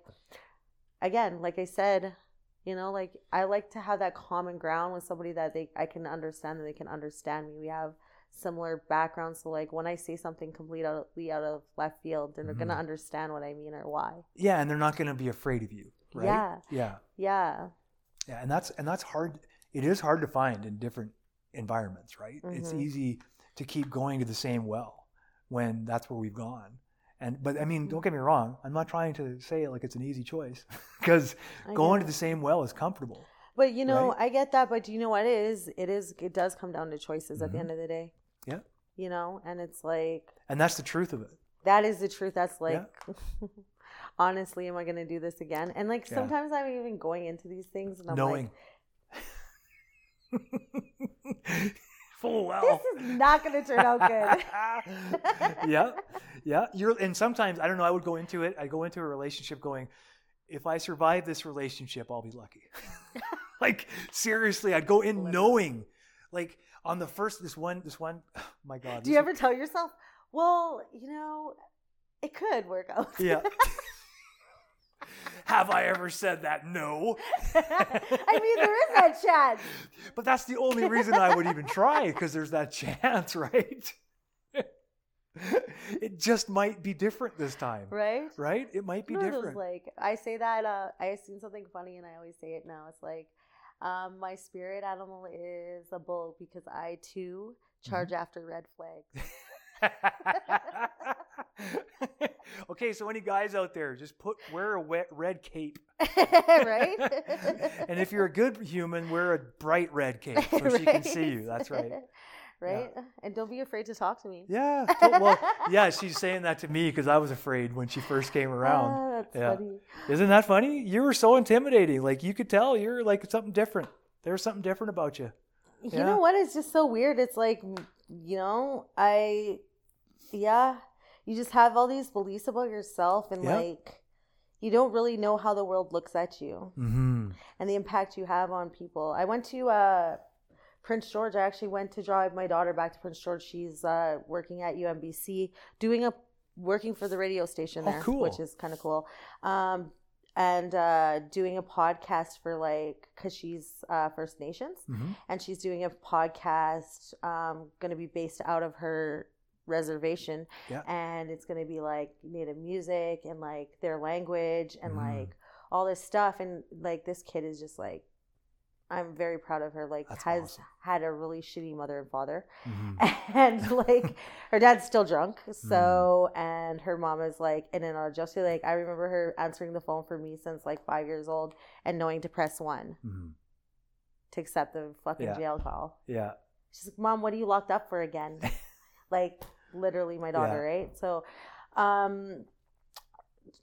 again, like I said, you know, like I like to have that common ground with somebody that they, I can understand and they can understand me. We have similar backgrounds. So like when I say something completely out of left field, they're mm-hmm. going to understand what I mean or why. Yeah. And they're not going to be afraid of you. Right? Yeah. Yeah. Yeah. Yeah, and that's and that's hard. It is hard to find in different environments, right? Mm-hmm. It's easy to keep going to the same well when that's where we've gone. And but I mean, don't get me wrong. I'm not trying to say it like it's an easy choice because going to the same well is comfortable. But you know, right? I get that. But do you know what it is? It is. It does come down to choices mm-hmm. at the end of the day. Yeah. You know, and it's like. And that's the truth of it. That is the truth. That's like. Yeah. Honestly, am I going to do this again? And like yeah. sometimes I'm even going into these things and I'm knowing. Like, full well, this is not going to turn out good. yeah, yeah. You're and sometimes I don't know. I would go into it. I go into a relationship going, if I survive this relationship, I'll be lucky. Like seriously, I'd go in Literally. knowing, like on the first this one this one. Oh my God. Do you ever one, tell yourself, well, you know, it could work out. Yeah. Have I ever said that? No. I mean, there is that chance. But that's the only reason I would even try, because there's that chance, right? It just might be different this time. Right? Right? It might be you know, different. Like I say that, uh, I seen something funny and I always say it now. It's like, Um, my spirit animal is a bull because I, too, charge mm-hmm. after red flags. Okay, so any guys out there, just put wear a wet red cape. Right? And if you're a good human, wear a bright red cape so right? she can see you. That's right. Right? Yeah. And don't be afraid to talk to me. Yeah. Well, yeah, she's saying that to me because I was afraid when she first came around. Ah, that's yeah. funny. Isn't that funny? You were so intimidating. Like, you could tell you're like something different. There's something different about you. Yeah. You know what? It's just so weird. It's like, you know, I, yeah, you just have all these beliefs about yourself and yeah. like, you don't really know how the world looks at you mm-hmm. and the impact you have on people. I went to, uh, Prince George. I actually went to drive my daughter back to Prince George. She's uh, working at U M B C, doing a working for the radio station there, oh, cool. which is kind of cool. Um, and uh, doing a podcast for like, because she's uh, First Nations, mm-hmm. and she's doing a podcast um, going to be based out of her reservation, yeah. and it's going to be like Native music and like their language and mm. like all this stuff. And like this kid is just like, I'm very proud of her. Like, That's has awesome. had a really shitty mother and father, mm-hmm. and like her dad's still drunk. So, mm. and her mom is like in and out of justice. Like, I remember her answering the phone for me since like five years old and knowing to press one mm-hmm. to accept the fucking yeah. jail call. Yeah, she's like, Mom, what are you locked up for again? Like, literally, my daughter, yeah. right? So, um,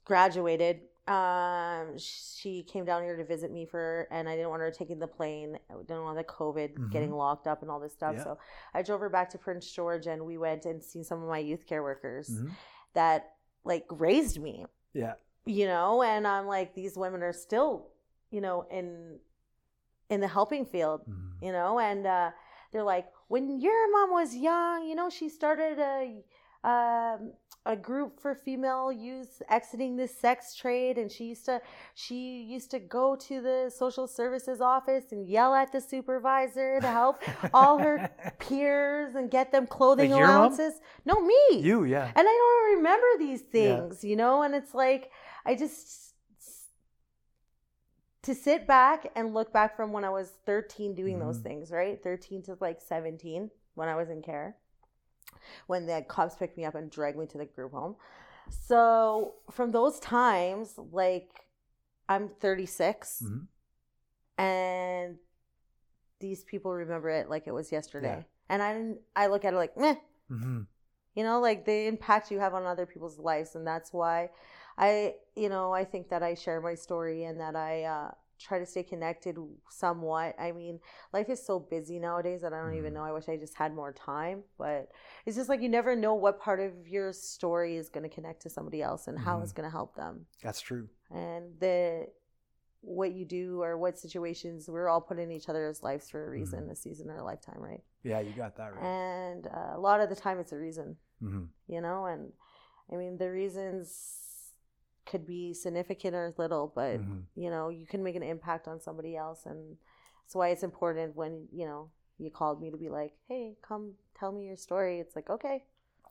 graduated. Um, she came down here to visit me for, and I didn't want her taking the plane. I didn't want the COVID mm-hmm. getting locked up and all this stuff. Yeah. So I drove her back to Prince George, and we went and seen some of my youth care workers mm-hmm. that like raised me. Yeah, you know, and I'm like, these women are still, you know, in in the helping field, mm-hmm. you know, and uh, they're like, when your mom was young, you know, she started a. Um, a group for female youth exiting the sex trade, and she used to she used to go to the social services office and yell at the supervisor to help all her peers and get them clothing like allowances. No, me. You, yeah. And I don't remember these things, yeah. you know, and it's like I just to sit back and look back from when I was thirteen doing mm. those things, right? thirteen to like seventeen when I was in care. When the cops picked me up and dragged me to the group home. So from those times, like, I'm thirty-six mm-hmm. and these people remember it like it was yesterday. Yeah. And I didn't, I look at it like, meh. Mm-hmm. You know, like the impact you have on other people's lives. And that's why I, you know, I think that I share my story and that I uh, try to stay connected somewhat. I mean, life is so busy nowadays that I don't mm. even know. I wish I just had more time, but it's just like you never know what part of your story is going to connect to somebody else and mm. how it's going to help them. That's true. And the what you do or what situations, we're all put in each other's lives for a reason, mm. a season or a lifetime, right? Yeah, you got that right. And uh, a lot of the time it's a reason, mm-hmm. you know, and I mean, the reasons could be significant or little, but mm-hmm. you know, you can make an impact on somebody else, and that's why it's important when, you know, you called me to be like, hey, come tell me your story. It's like, okay.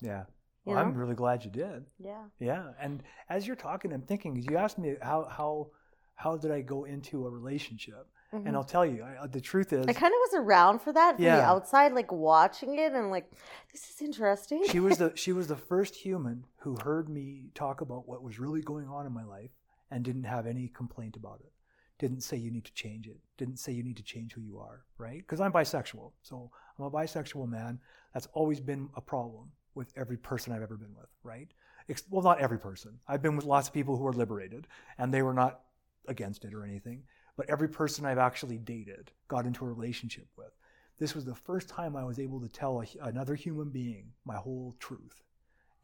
Yeah. Well, I'm really glad you did. Yeah. Yeah. And as you're talking, I'm thinking, you asked me how, how, how did I go into a relationship? Mm-hmm. And I'll tell you, I, the truth is, I kind of was around for that from yeah. the outside, like watching it, and like, this is interesting. She was the she was the first human who heard me talk about what was really going on in my life, and didn't have any complaint about it. Didn't say you need to change it. Didn't say you need to change who you are, right? Because I'm bisexual, so I'm a bisexual man. That's always been a problem with every person I've ever been with, right? Ex- well, not every person. I've been with lots of people who were liberated, and they were not against it or anything. But every person I've actually dated, got into a relationship with. This was the first time I was able to tell a, another human being my whole truth.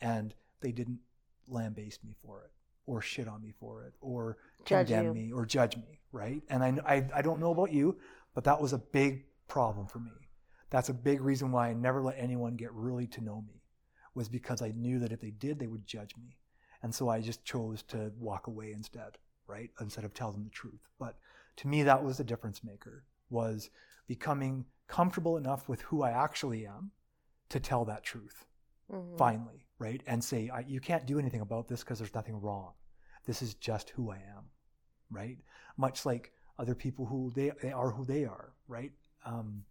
And they didn't lambaste me for it, or shit on me for it, or judge condemn you. me, or judge me, right? And I, I, I don't know about you, but that was a big problem for me. That's a big reason why I never let anyone get really to know me, was because I knew that if they did, they would judge me. And so I just chose to walk away instead, right? Instead of tell them the truth. But to me, that was the difference maker, was becoming comfortable enough with who I actually am to tell that truth, mm-hmm. finally, right? And say, I, you can't do anything about this because there's nothing wrong. This is just who I am, right? Much like other people who they, they are who they are, right? Um,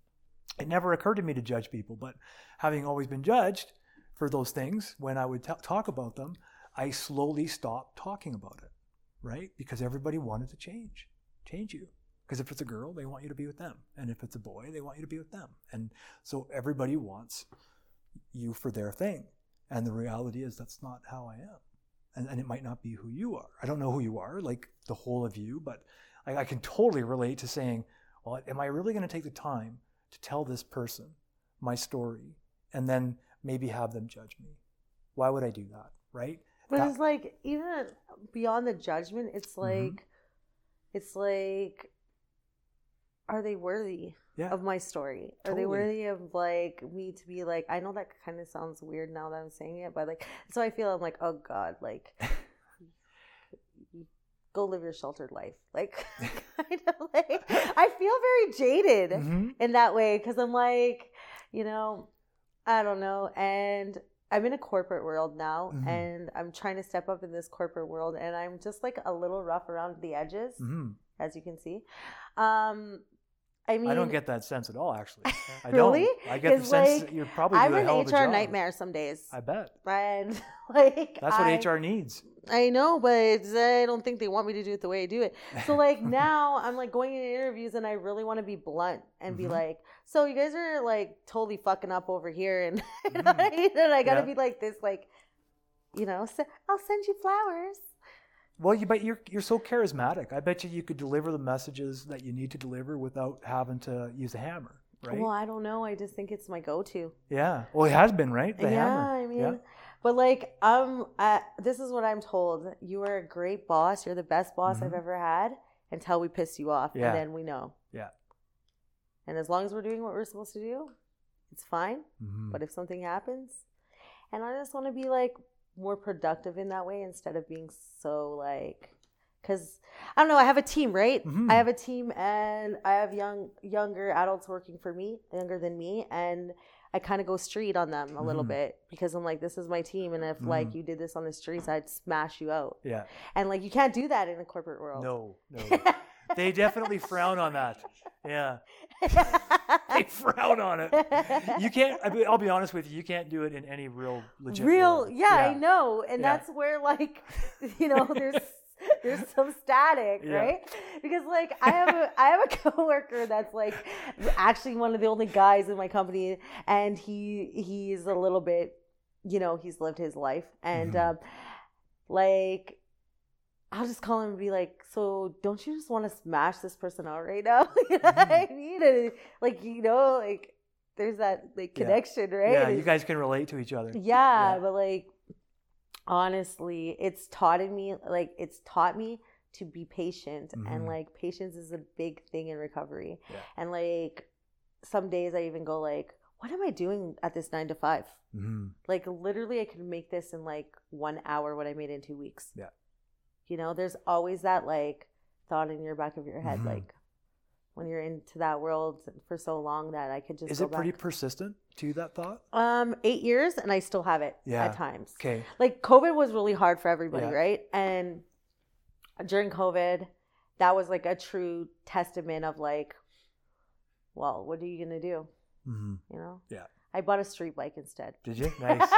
it never occurred to me to judge people, but having always been judged for those things, when I would t- talk about them, I slowly stopped talking about it, right? Because everybody wanted to change, change you. Because if it's a girl, they want you to be with them. And if it's a boy, they want you to be with them. And so everybody wants you for their thing. And the reality is that's not how I am. And, and it might not be who you are. I don't know who you are, like the whole of you, but I, I can totally relate to saying, well, am I really going to take the time to tell this person my story and then maybe have them judge me? Why would I do that, right? But that, it's like, even beyond the judgment, it's like, mm-hmm. it's like, are they worthy yeah. of my story? Totally. Are they worthy of like me to be like, I know that kind of sounds weird now that I'm saying it, but like, so I feel I'm like, oh God, like, go live your sheltered life. Like, kind of like, I feel very jaded mm-hmm. in that way. Cause I'm like, you know, I don't know. And I'm in a corporate world now mm-hmm. and I'm trying to step up in this corporate world and I'm just like a little rough around the edges, mm-hmm. as you can see. Um, I mean, I don't get that sense at all, actually. I don't. Really? I get the sense like, that you're probably doing a hell of a job. I'm an H R nightmare some days. I bet. And like that's what I, H R needs. I know, but I don't think they want me to do it the way I do it. So like now I'm like going into interviews and I really want to be blunt and mm-hmm. be like, so you guys are like totally fucking up over here and, mm-hmm. and I got to yeah. be like this, like, you know, so I'll send you flowers. Well, you but you're you're so charismatic. I bet you you could deliver the messages that you need to deliver without having to use a hammer, right? Well, I don't know. I just think it's my go-to. Yeah. Well, it has been, right? The yeah, hammer. I mean, yeah. But like, um, I, this is what I'm told. You are a great boss. You're the best boss mm-hmm. I've ever had until we piss you off, yeah. and then we know. Yeah. And as long as we're doing what we're supposed to do, it's fine. Mm-hmm. But if something happens, and I just want to be like, more productive in that way instead of being so like, because I don't know, I have a team, right? Mm-hmm. I have a team and I have young younger adults working for me, younger than me, and I kind of go street on them a little mm-hmm. bit because I'm like, this is my team, and if mm-hmm. like you did this on the streets, I'd smash you out. Yeah. And like you can't do that in the corporate world. No, no. They definitely frown on that. Yeah. They frown on it. You can't, I mean, I'll be honest with you, you can't do it in any real legit Real, world. Yeah, yeah, I know. And yeah. that's where like, you know, there's there's some static, yeah. right? Because like I have a I have a coworker that's like actually one of the only guys in my company, and he he's a little bit, you know, he's lived his life. And mm-hmm. um, like I'll just call him and be like, so don't you just want to smash this person out right now? mm-hmm. I need it. Like, you know, like there's that like connection, yeah. right? Yeah, you guys can relate to each other. Yeah, yeah, but like, honestly, it's taught me, like it's taught me to be patient. Mm-hmm. And like patience is a big thing in recovery. Yeah. And like some days I even go like, what am I doing at this nine to five? Mm-hmm. Like literally I could make this in like one hour what I made in two weeks. Yeah. You know, there's always that, like, thought in your back of your head, mm-hmm. like, when you're into that world for so long that I could just Is go it back. Pretty persistent to that thought? Um, eight years, and I still have it yeah. at times. Okay. Like, COVID was really hard for everybody, yeah. right? And during COVID, that was, like, a true testament of, like, well, what are you going to do? Mm-hmm. You know? Yeah. I bought a street bike instead. Did you? Nice.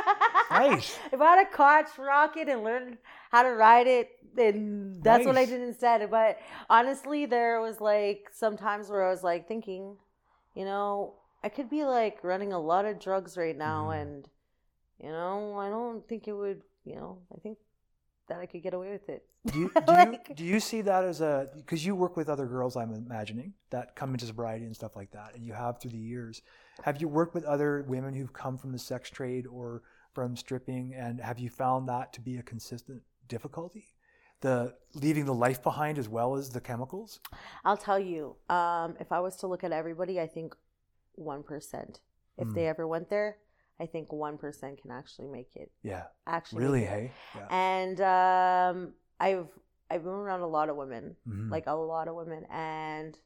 Nice. I bought a Koch rocket and learned how to ride it, and that's nice. What I did instead. But honestly, there was like some times where I was like thinking, you know, I could be like running a lot of drugs right now, mm. and you know, I don't think it would. You know, I think that I could get away with it. Do you do, like, you, do you see that as a because you work with other girls? I'm imagining that come into sobriety and stuff like that, and you have through the years. Have you worked with other women who've come from the sex trade or from stripping, and have you found that to be a consistent difficulty, the leaving the life behind as well as the chemicals? I'll tell you, um, if I was to look at everybody, I think one percent. If mm. they ever went there, I think one percent can actually make it. Yeah. Actually. Really, hey? Yeah. And um, I've, I've been around a lot of women, mm-hmm. like a lot of women. And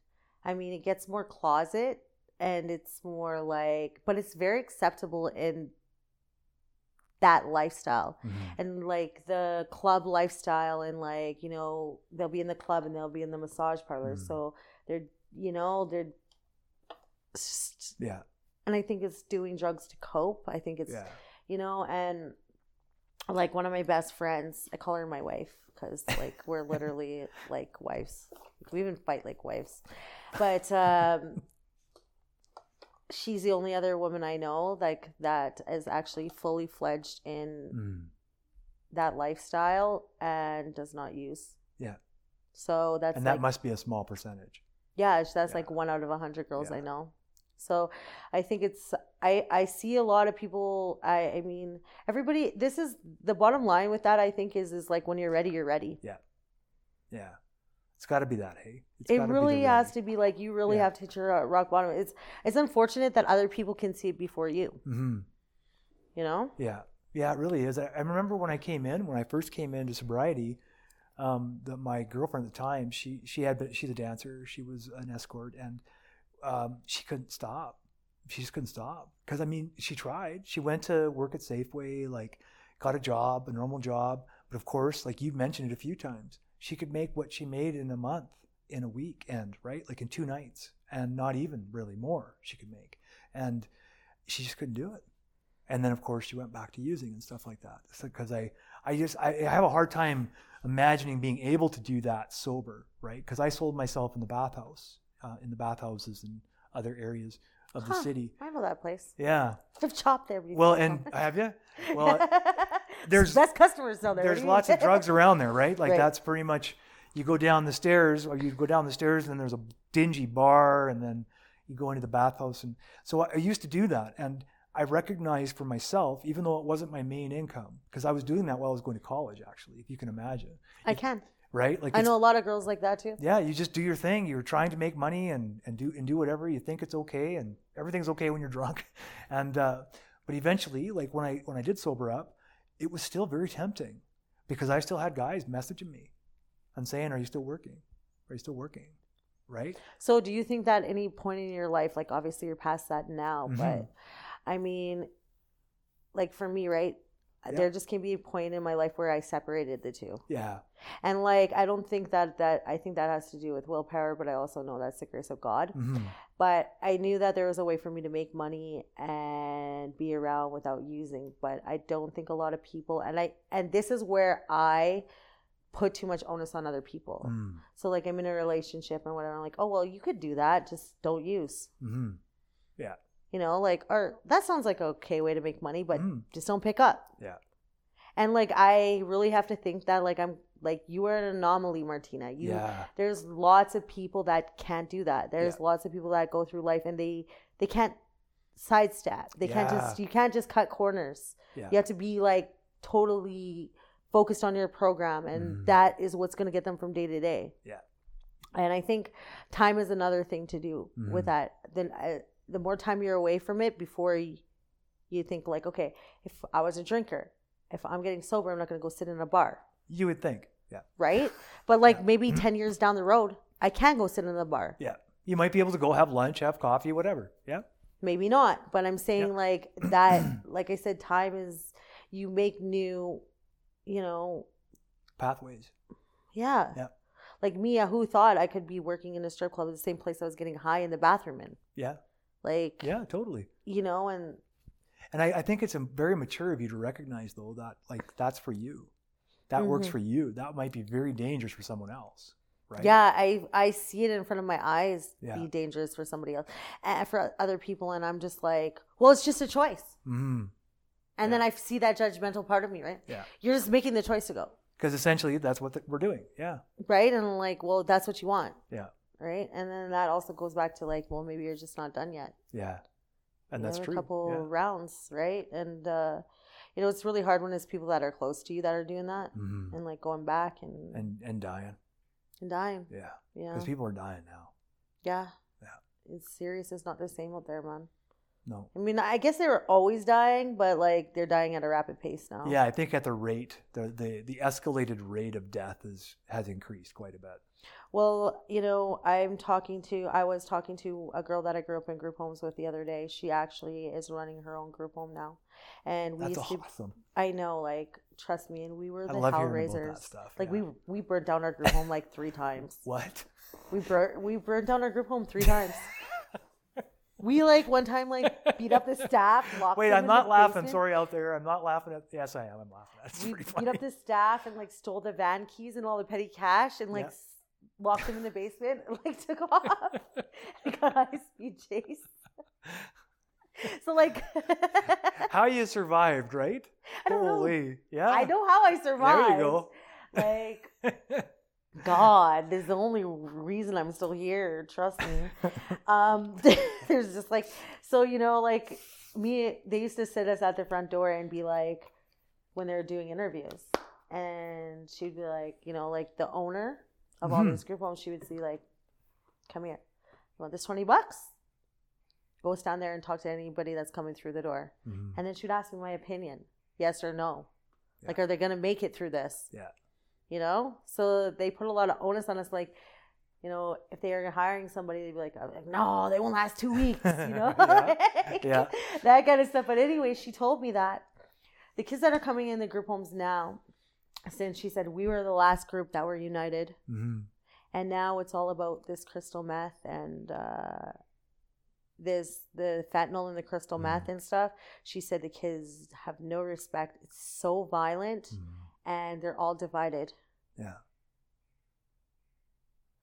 I mean, it gets more closet and it's more like, but it's very acceptable in that lifestyle. Mm-hmm. And like the club lifestyle, and like, you know, they'll be in the club and they'll be in the massage parlor. Mm-hmm. So they're, you know, they're just, yeah. And I think it's doing drugs to cope. I think it's, yeah. you know, and like one of my best friends, I call her my wife because like we're literally like wives. We even fight like wives. But um, she's the only other woman I know like that is actually fully fledged in mm. that lifestyle and does not use. Yeah. So that's and that like, must be a small percentage. Yeah, that's yeah. like one out of a hundred girls yeah. I know. So I think it's, I, I see a lot of people, I, I mean, everybody, this is the bottom line with that, I think is, is like when you're ready, you're ready. Yeah. Yeah. It's gotta be that, hey? It's it really has to be like, you really yeah. have to hit your rock bottom. It's, it's unfortunate that other people can see it before you, mm-hmm. you know? Yeah. Yeah, it really is. I, I remember when I came in, when I first came into sobriety, um, the, my girlfriend at the time, she, she had been, she's a dancer. She was an escort, and Um, she couldn't stop. She just couldn't stop. Because, I mean, she tried. She went to work at Safeway, like got a job, a normal job. But, of course, like you've mentioned it a few times, she could make what she made in a month, in a weekend, right? Like in two nights, and not even really more she could make. And she just couldn't do it. And then, of course, she went back to using and stuff like that. Because I, I just, I, I have a hard time imagining being able to do that sober, right? Because I sold myself in the bathhouse. Uh, in the bathhouses and other areas of huh, the city. I know that place. Yeah. I've chopped there before. Well, and have you? Well, there's best customers know there. There's lots of drugs around there, right? Like right. That's pretty much, you go down the stairs, or you go down the stairs and there's a dingy bar, and then you go into the bathhouse. And so I, I used to do that. And I recognized for myself, even though it wasn't my main income, because I was doing that while I was going to college, actually, if you can imagine. I if, can. Right? Like I know a lot of girls like that too. Yeah, you just do your thing. You're trying to make money and, and do and do whatever you think it's okay, and everything's okay when you're drunk. And uh, but eventually, like when I when I did sober up, it was still very tempting because I still had guys messaging me and saying, "Are you still working? Are you still working?" Right? So do you think that at any point in your life, like obviously you're past that now, mm-hmm. but I mean, like for me, right? Yeah. There just can be a point in my life where I separated the two. Yeah. And like, I don't think that, that I think that has to do with willpower, but I also know that's the grace of God. Mm-hmm. But I knew that there was a way for me to make money and be around without using, but I don't think a lot of people, and I, and this is where I put too much onus on other people. Mm. So like I'm in a relationship and whatever, I'm like, oh, well you could do that. Just don't use. Mm-hmm. Yeah. You know, like, or that sounds like an okay way to make money, but mm. just don't pick up. Yeah. And like, I really have to think that like, I'm like, you are an anomaly, Martina. You, yeah. There's lots of people that can't do that. There's yeah. lots of people that go through life and they, they can't sidestep. They yeah. can't just, you can't just cut corners. Yeah. You have to be like totally focused on your program. And mm. that is what's going to get them from day to day. Yeah. And I think time is another thing to do mm. with that. Then I, the more time you're away from it before you, you think like, okay, if I was a drinker, if I'm getting sober, I'm not going to go sit in a bar. You would think. Yeah. Right. But like yeah. maybe ten years down the road, I can go sit in a bar. Yeah. You might be able to go have lunch, have coffee, whatever. Yeah. Maybe not. But I'm saying yeah. like that, like I said, time is, you make new, you know. Pathways. Yeah. Yeah. Like me, who thought I could be working in a strip club at the same place I was getting high in the bathroom in. Yeah. Like, yeah, totally. You know, and and I, I think it's very mature of you to recognize though that like that's for you, that mm-hmm. works for you. That might be very dangerous for someone else, right? Yeah, I I see it in front of my eyes yeah. be dangerous for somebody else, and for other people, and I'm just like, well, it's just a choice. Mm-hmm. And yeah. then I see that judgmental part of me, right? Yeah, you're just making the choice to go because essentially that's what the, we're doing. Yeah, right. And like, well, that's what you want. Yeah. Right. And then that also goes back to like, well, maybe you're just not done yet. Yeah. And you that's know, true. A couple yeah. rounds. Right. And, uh, you know, it's really hard when it's people that are close to you that are doing that mm-hmm. and like going back and, and, and dying and dying. Yeah. Yeah. Because people are dying now. Yeah. Yeah. It's serious. It's not the same out there, man. No. I mean, I guess they were always dying, but like they're dying at a rapid pace now. Yeah, I think at the rate, the the, the escalated rate of death is has increased quite a bit. Well, you know, I'm talking to, I was talking to a girl that I grew up in group homes with the other day. She actually is running her own group home now. And we That's used to, awesome. I know, like, trust me. And we were the hellraisers. Like yeah. we, we burned down our group home like three times. What? We, bur- we burned down our group home three times. We like one time like beat up the staff. Locked Wait, I'm not laughing. Basement. Sorry out there. I'm not laughing at. Yes, I am. I'm laughing at. It's we pretty funny. Beat up the staff and like stole the van keys and all the petty cash and like yeah. locked him in the basement and like took off. And got high speed chase. So like, how you survived, right? I don't Holy, know. Yeah. I know how I survived. There you go. Like, God, this is the only reason I'm still here. Trust me. Um, there's just like, so you know, like me. They used to sit us at the front door and be like, when they were doing interviews, and she'd be like, you know, like the owner of all mm-hmm. these group homes, she would see like, come here, you want this twenty bucks? Go stand there and talk to anybody that's coming through the door. Mm-hmm. And then she'd ask me my opinion. Yes or no. Yeah. Like, are they going to make it through this? Yeah. You know? So they put a lot of onus on us. Like, you know, if they are hiring somebody, they'd be like, I'm like no, they won't last two weeks. You know? yeah. like, yeah. That kind of stuff. But anyway, she told me that. The kids that are coming in the group homes now, since she said we were the last group that were united. Mm-hmm. And now it's all about this crystal meth and... uh There's the fentanyl and the crystal mm. meth and stuff. She said the kids have no respect. It's so violent mm. and they're all divided. Yeah.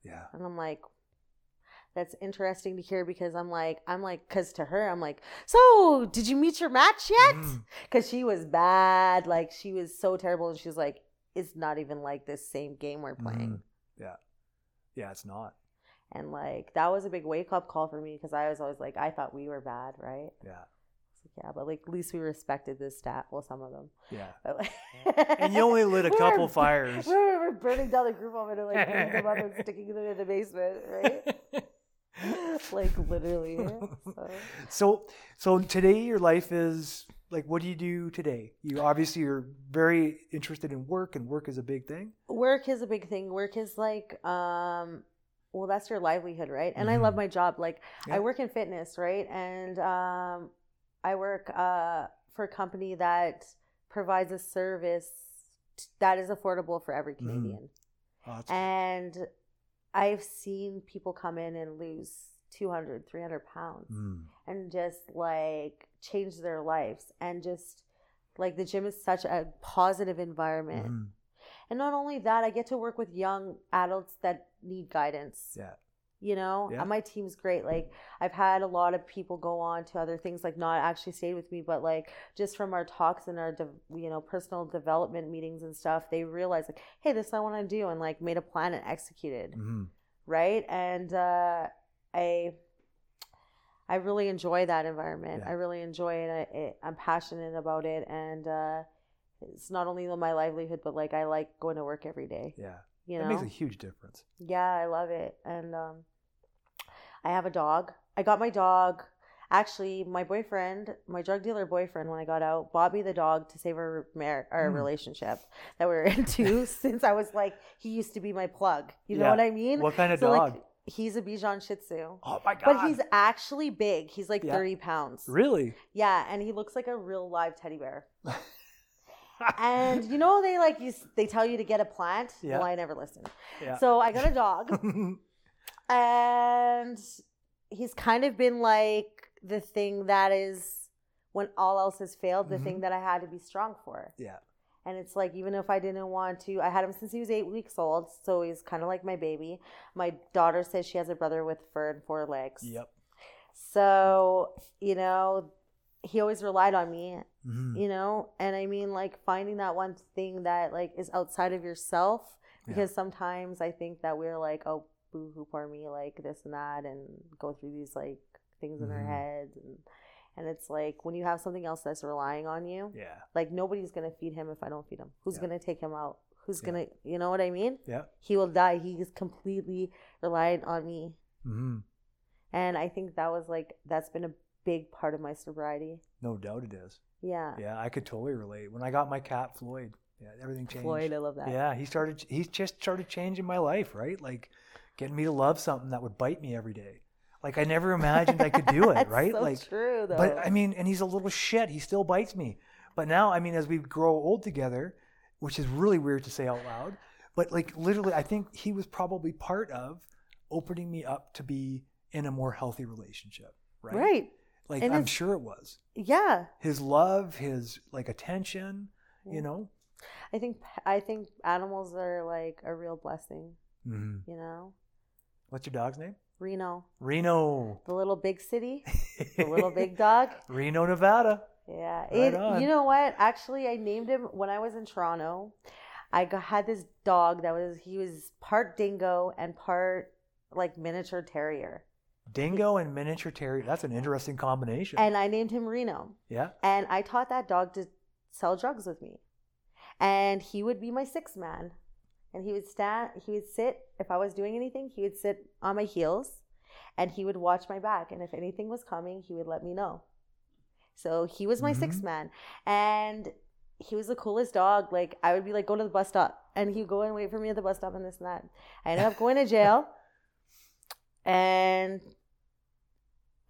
Yeah. And I'm like, that's interesting to hear because I'm like, I'm like, because to her, I'm like, so did you meet your match yet? Because mm. she was bad. Like she was so terrible. And she's like, it's not even like this same game we're playing. Mm. Yeah. Yeah, it's not. And, like, that was a big wake-up call for me because I was always like, I thought we were bad, right? Yeah. Like, yeah, but, like, at least we respected this stat. Well, some of them. Yeah. But, like, and you only lit a we couple were, fires. We were burning down the group home and, like, burning them up and sticking them in the basement, right? Like, literally. So. so so today your life is, like, what do you do today? You obviously are very interested in work, and work is a big thing. Work is a big thing. Work is, like... um. Well, that's your livelihood, right? And mm-hmm. I love my job. Like, yeah. I work in fitness, right? And um, I work uh, for a company that provides a service t- that is affordable for every Canadian. Mm. Oh, that's and cool. I've seen people come in and lose two hundred, three hundred pounds mm. and just, like, change their lives. And just, like, the gym is such a positive environment. Mm. And not only that, I get to work with young adults that need guidance. Yeah. You know, yeah. And my team's great. Like, I've had a lot of people go on to other things, like not actually stay with me, but like just from our talks and our, de- you know, personal development meetings and stuff, they realize like, hey, this is what I want to do, and like made a plan and executed. Mm-hmm. Right. And uh, I, I really enjoy that environment. Yeah. I really enjoy it. I, it. I'm passionate about it, and uh, it's not only my livelihood, but like I like going to work every day. Yeah. You know? It makes a huge difference. Yeah, I love it. And um, I have a dog. I got my dog. Actually, my boyfriend, my drug dealer boyfriend, when I got out, bought me the dog to save our, mar- our mm. relationship that we were into since I was like, he used to be my plug. You yeah. know what I mean? What kind of so, dog? Like, he's a Bichon Shih Tzu. Oh, my God. But he's actually big. He's like yeah. thirty pounds. Really? Yeah, and he looks like a real live teddy bear. And you know, they like you, they tell you to get a plant. Yeah. Well, I never listened. Yeah. So I got a dog, and he's kind of been like the thing that is, when all else has failed, the mm-hmm. thing that I had to be strong for. Yeah. And it's like, even if I didn't want to, I had him since he was eight weeks old. So he's kind of like my baby. My daughter says she has a brother with fur and four legs. Yep. So, you know, he always relied on me, mm-hmm. you know? And I mean, like, finding that one thing that, like, is outside of yourself. Because yeah. sometimes I think that we're like, oh, boo-hoo, poor me, like, this and that. And go through these, like, things mm-hmm. in our heads. And, and it's like, when you have something else that's relying on you. Yeah. Like, nobody's going to feed him if I don't feed him. Who's yeah. going to take him out? Who's yeah. going to, you know what I mean? Yeah. He will die. He is completely reliant on me. Mm-hmm. And I think that was, like, that's been a big part of my sobriety. No doubt it is. Yeah. Yeah, I could totally relate. When I got my cat, Floyd, yeah, everything changed. Floyd, I love that. Yeah, he started, he just started changing my life, right? Like getting me to love something that would bite me every day. Like I never imagined I could do it, right? So like, true, though. But I mean, and he's a little shit. He still bites me. But now, I mean, as we grow old together, which is really weird to say out loud, but like literally, I think he was probably part of opening me up to be in a more healthy relationship, right? Right. Like and I'm his, sure it was. Yeah. His love, his like attention, yeah. you know. I think I think animals are like a real blessing. Mm-hmm. You know. What's your dog's name? Reno. Reno. The little big city. The little big dog. Reno, Nevada. Yeah. Right it, on. You know what? Actually, I named him when I was in Toronto. I got, had this dog that was, he was part dingo and part like miniature terrier. Dingo and miniature terrier. That's an interesting combination. And I named him Reno. Yeah. And I taught that dog to sell drugs with me. And he would be my sixth man. And he would stand, he would sit, if I was doing anything, he would sit on my heels and he would watch my back. And if anything was coming, he would let me know. So he was my mm-hmm. sixth man. And he was the coolest dog. Like, I would be like, go to the bus stop. And he'd go and wait for me at the bus stop and this and that. I ended up going to jail. And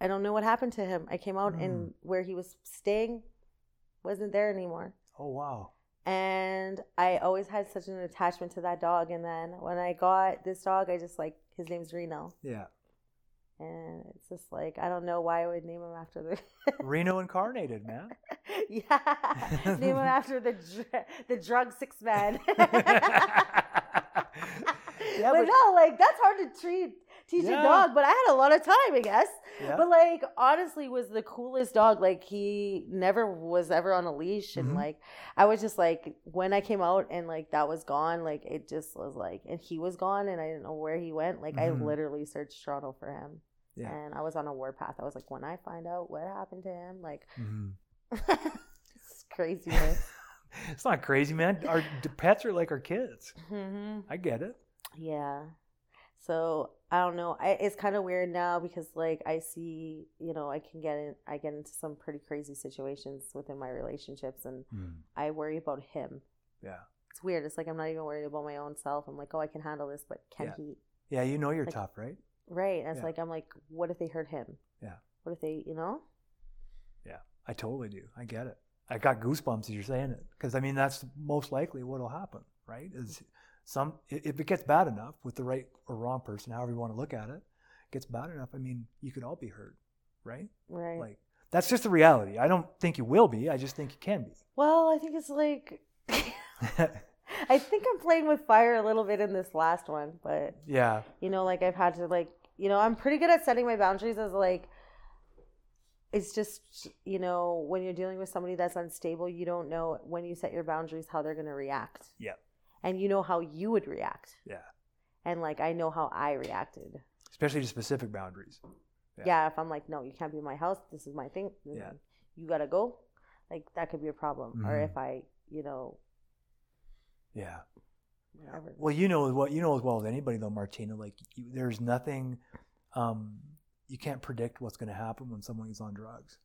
I don't know what happened to him. I came out mm. and where he was staying wasn't there anymore. Oh, wow. And I always had such an attachment to that dog. And then when I got this dog, I just like, his name's Reno. Yeah. And it's just like, I don't know why I would name him after the... Reno incarnated, man. Yeah. Name him after the dr- the drug six man. Yeah, but, but no, like, that's hard to treat, teach yeah. a dog. But I had a lot of time, I guess. Yeah. But like, honestly, was the coolest dog. Like, he never was ever on a leash. And mm-hmm. like, I was just like, when I came out and like, that was gone, like, it just was like, and he was gone and I didn't know where he went. Like, mm-hmm. I literally searched Toronto for him. Yeah. And I was on a warpath. I was like, when I find out what happened to him, like, mm-hmm. it's crazy, man. It's not crazy, man. Our pets are like our kids. Mm-hmm. I get it. Yeah. So I don't know. I, it's kind of weird now because like I see, you know, I can get in, I get into some pretty crazy situations within my relationships and mm. I worry about him. Yeah. It's weird. It's like, I'm not even worried about my own self. I'm like, oh, I can handle this, but can yeah. he? Yeah. You know, you're like, tough, right? Right. And it's yeah. like, I'm like, what if they hurt him? Yeah. What if they, you know? Yeah, I totally do. I get it. I got goosebumps as you're saying it. Cause I mean, that's most likely what'll happen, right? Is Some, if it gets bad enough with the right or wrong person, however you want to look at it, it gets bad enough. I mean, you could all be hurt, right? Right. Like, that's just the reality. I don't think you will be. I just think you can be. Well, I think it's like, I think I'm playing with fire a little bit in this last one, but yeah, you know, like I've had to like, you know, I'm pretty good at setting my boundaries as like, it's just, you know, when you're dealing with somebody that's unstable, you don't know when you set your boundaries, how they're going to react. Yeah. And you know how you would react. Yeah. And, like, I know how I reacted. Especially to specific boundaries. Yeah. Yeah, if I'm like, no, you can't be in my house. This is my thing. This yeah. is, you got to go. Like, that could be a problem. Mm-hmm. Or if I, you know. Yeah. Whatever. Well, you know, well, you know as well as anybody, though, Martina, like, you, there's nothing, um, you can't predict what's going to happen when someone is on drugs.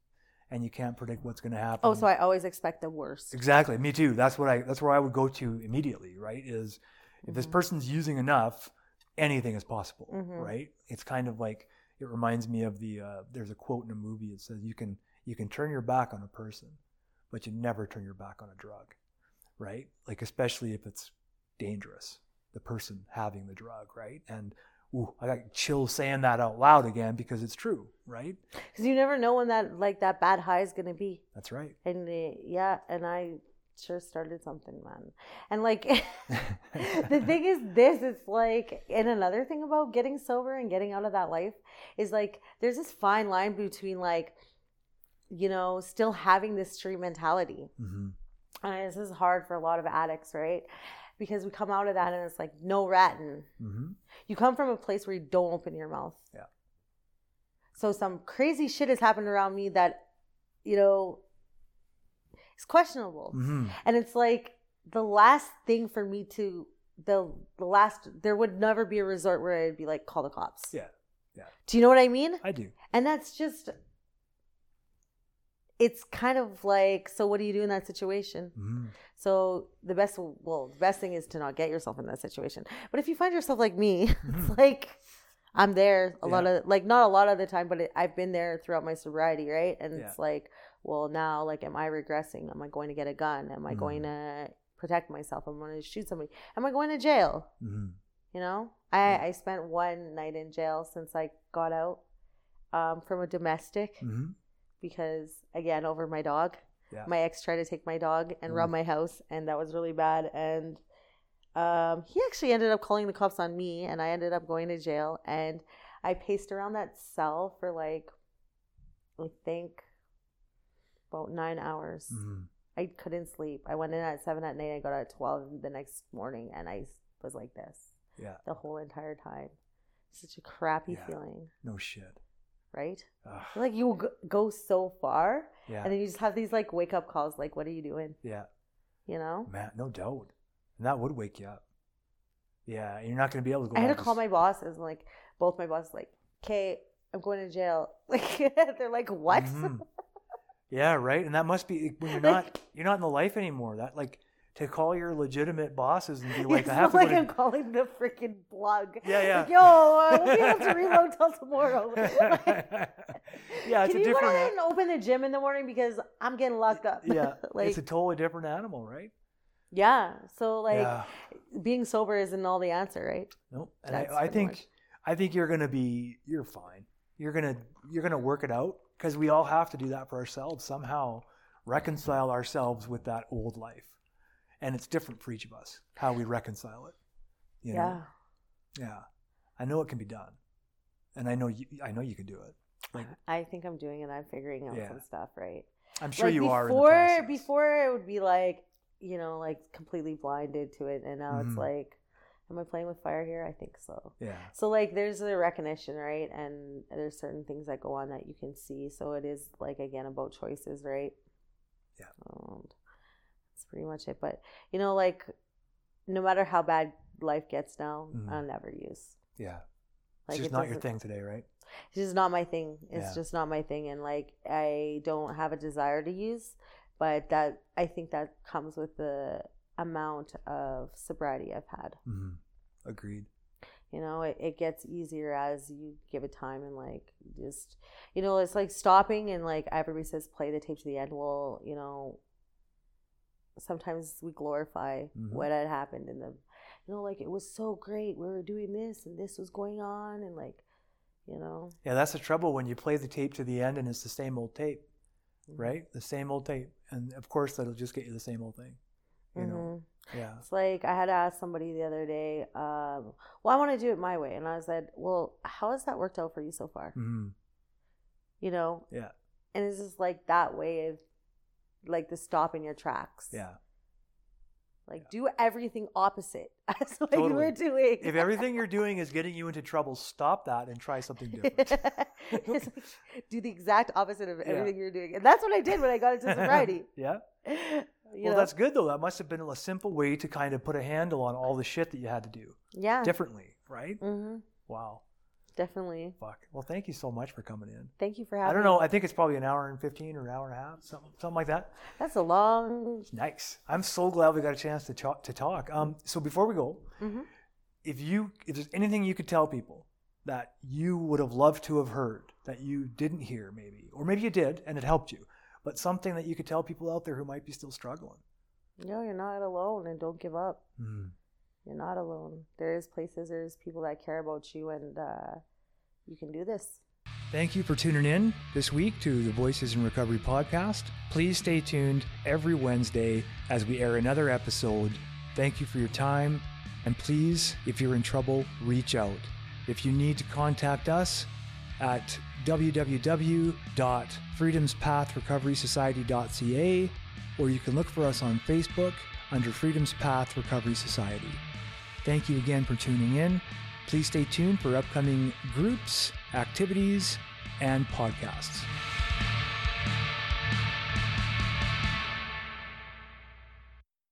And you can't predict what's going to happen. Oh, so I always expect the worst. Exactly. Me too. That's what I, that's where I would go to immediately, right? Is if mm-hmm. this person's using enough, anything is possible, mm-hmm. right? It's kind of like, it reminds me of the, uh, there's a quote in a movie. It says, you can, you can turn your back on a person, but you never turn your back on a drug, right? Like, especially if it's dangerous, the person having the drug, right? And ooh, I got chills saying that out loud again because it's true, right? Because you never know when that like that bad high is gonna be. That's right. And uh, yeah, and I sure started something, man. And like, the thing is, this it's like, and another thing about getting sober and getting out of that life is like, there's this fine line between like, you know, still having this street mentality, mm-hmm. and this is hard for a lot of addicts, right? Because we come out of that and it's like, no ratting. Mm-hmm. You come from a place where you don't open your mouth. Yeah. So some crazy shit has happened around me that, you know, is questionable. Mm-hmm. And it's like the last thing for me to, the, the last, there would never be a resort where I'd be like, call the cops. Yeah. Yeah. Do you know what I mean? I do. And that's just, it's kind of like, so what do you do in that situation? Mm. So the best, well, the best thing is to not get yourself in that situation. But if you find yourself like me, mm. it's like, I'm there a yeah. lot of, like, not a lot of the time, but it, I've been there throughout my sobriety, right? And yeah. it's like, well, now, like, am I regressing? Am I going to get a gun? Am I mm. going to protect myself? Am I going to shoot somebody? Am I going to jail? Mm. You know, I, yeah. I spent one night in jail since I got out um, from a domestic mm-hmm. because, again, over my dog. Yeah. My ex tried to take my dog and mm. rob my house, and that was really bad. And um, he actually ended up calling the cops on me, and I ended up going to jail. And I paced around that cell for, like, I think about nine hours. Mm-hmm. I couldn't sleep. I went in at seven at night. I got out at twelve the next morning, and I was like this yeah. the whole entire time. Such a crappy yeah. feeling. No shit. Right? Ugh. Like, you go so far, yeah. and then you just have these, like, wake-up calls, like, what are you doing? Yeah. You know? Man, no doubt. And that would wake you up. Yeah, and you're not going to be able to go I had to call s- my bosses, like, both my bosses, like, okay, I'm going to jail. Like, they're like, what? Mm-hmm. Yeah, right? And that must be, when you're not, you're not in the life anymore. That, like... To call your legitimate bosses and be like, it's I have to. It's like I'm to... calling the freaking plug. Yeah, yeah. Like, yo, uh, we'll be able to reload till tomorrow. Like, yeah, it's a different. Can you go ahead and open the gym in the morning because I'm getting locked up? Yeah, like, it's a totally different animal, right? Yeah. So like, yeah. being sober isn't all the answer, right? Nope. And I, I think, much. I think you're gonna be, you're fine. You're gonna, you're gonna work it out because we all have to do that for ourselves somehow. Reconcile ourselves with that old life. And it's different for each of us, how we reconcile it. You know? Yeah. Yeah. I know it can be done. And I know you, I know you can do it. Like, I think I'm doing it. I'm figuring out yeah. some stuff, right? I'm sure like you before, are in the process. Before it would be like, you know, like completely blinded to it. And now mm-hmm. it's like, am I playing with fire here? I think so. Yeah. So like there's the recognition, right? And there's certain things that go on that you can see. So it is like, again, about choices, right? Yeah. And that's pretty much it. But, you know, like, no matter how bad life gets now, mm-hmm. I'll never use. Yeah. Like, it's just it not your thing today, right? It's just not my thing. It's yeah. just not my thing. And, like, I don't have a desire to use. But that I think that comes with the amount of sobriety I've had. Mm-hmm. Agreed. You know, it, it gets easier as you give it time and, like, just, you know, it's like stopping and, like, everybody says play the tape to the end. Well, you know, sometimes we glorify mm-hmm. what had happened in the, you know, like, it was so great. We were doing this and this was going on and, like, you know. Yeah, that's the trouble when you play the tape to the end and it's the same old tape, mm-hmm. right? The same old tape. And, of course, that'll just get you the same old thing, you mm-hmm. know. Yeah. It's like I had to ask somebody the other day, um, well, I want to do it my way. And I said, well, how has that worked out for you so far? Mm-hmm. You know? Yeah. And it's just like that way of, like, the stop in your tracks. Yeah. Like, yeah. do everything opposite as what totally. You were doing. If everything you're doing is getting you into trouble, stop that and try something different. Like, do the exact opposite of everything yeah. you're doing. And that's what I did when I got into sobriety. Yeah. You well, know? That's good, though. That must have been a simple way to kind of put a handle on all the shit that you had to do. Yeah. Differently, right? Mm-hmm. Wow. Definitely. Fuck. Well, thank you so much for coming in. Thank you for having me. I don't know. I think it's probably an hour and fifteen or an hour and a half, something, something like that. That's a long. Nice. I'm so glad we got a chance to talk. To talk. Um. So before we go, mm-hmm. if you if there's anything you could tell people that you would have loved to have heard that you didn't hear, maybe, or maybe you did and it helped you, but something that you could tell people out there who might be still struggling. No, you're not alone, and don't give up. Mm. You're not alone. There is places, there's people that care about you, and uh, you can do this. Thank you for tuning in this week to the Voices in Recovery podcast. Please stay tuned every Wednesday as we air another episode. Thank you for your time. And please, if you're in trouble, reach out. If you need to contact us at w w w dot freedoms path recovery society dot c a, or you can look for us on Facebook under Freedom's Path Recovery Society. Thank you again for tuning in. Please stay tuned for upcoming groups, activities, and podcasts.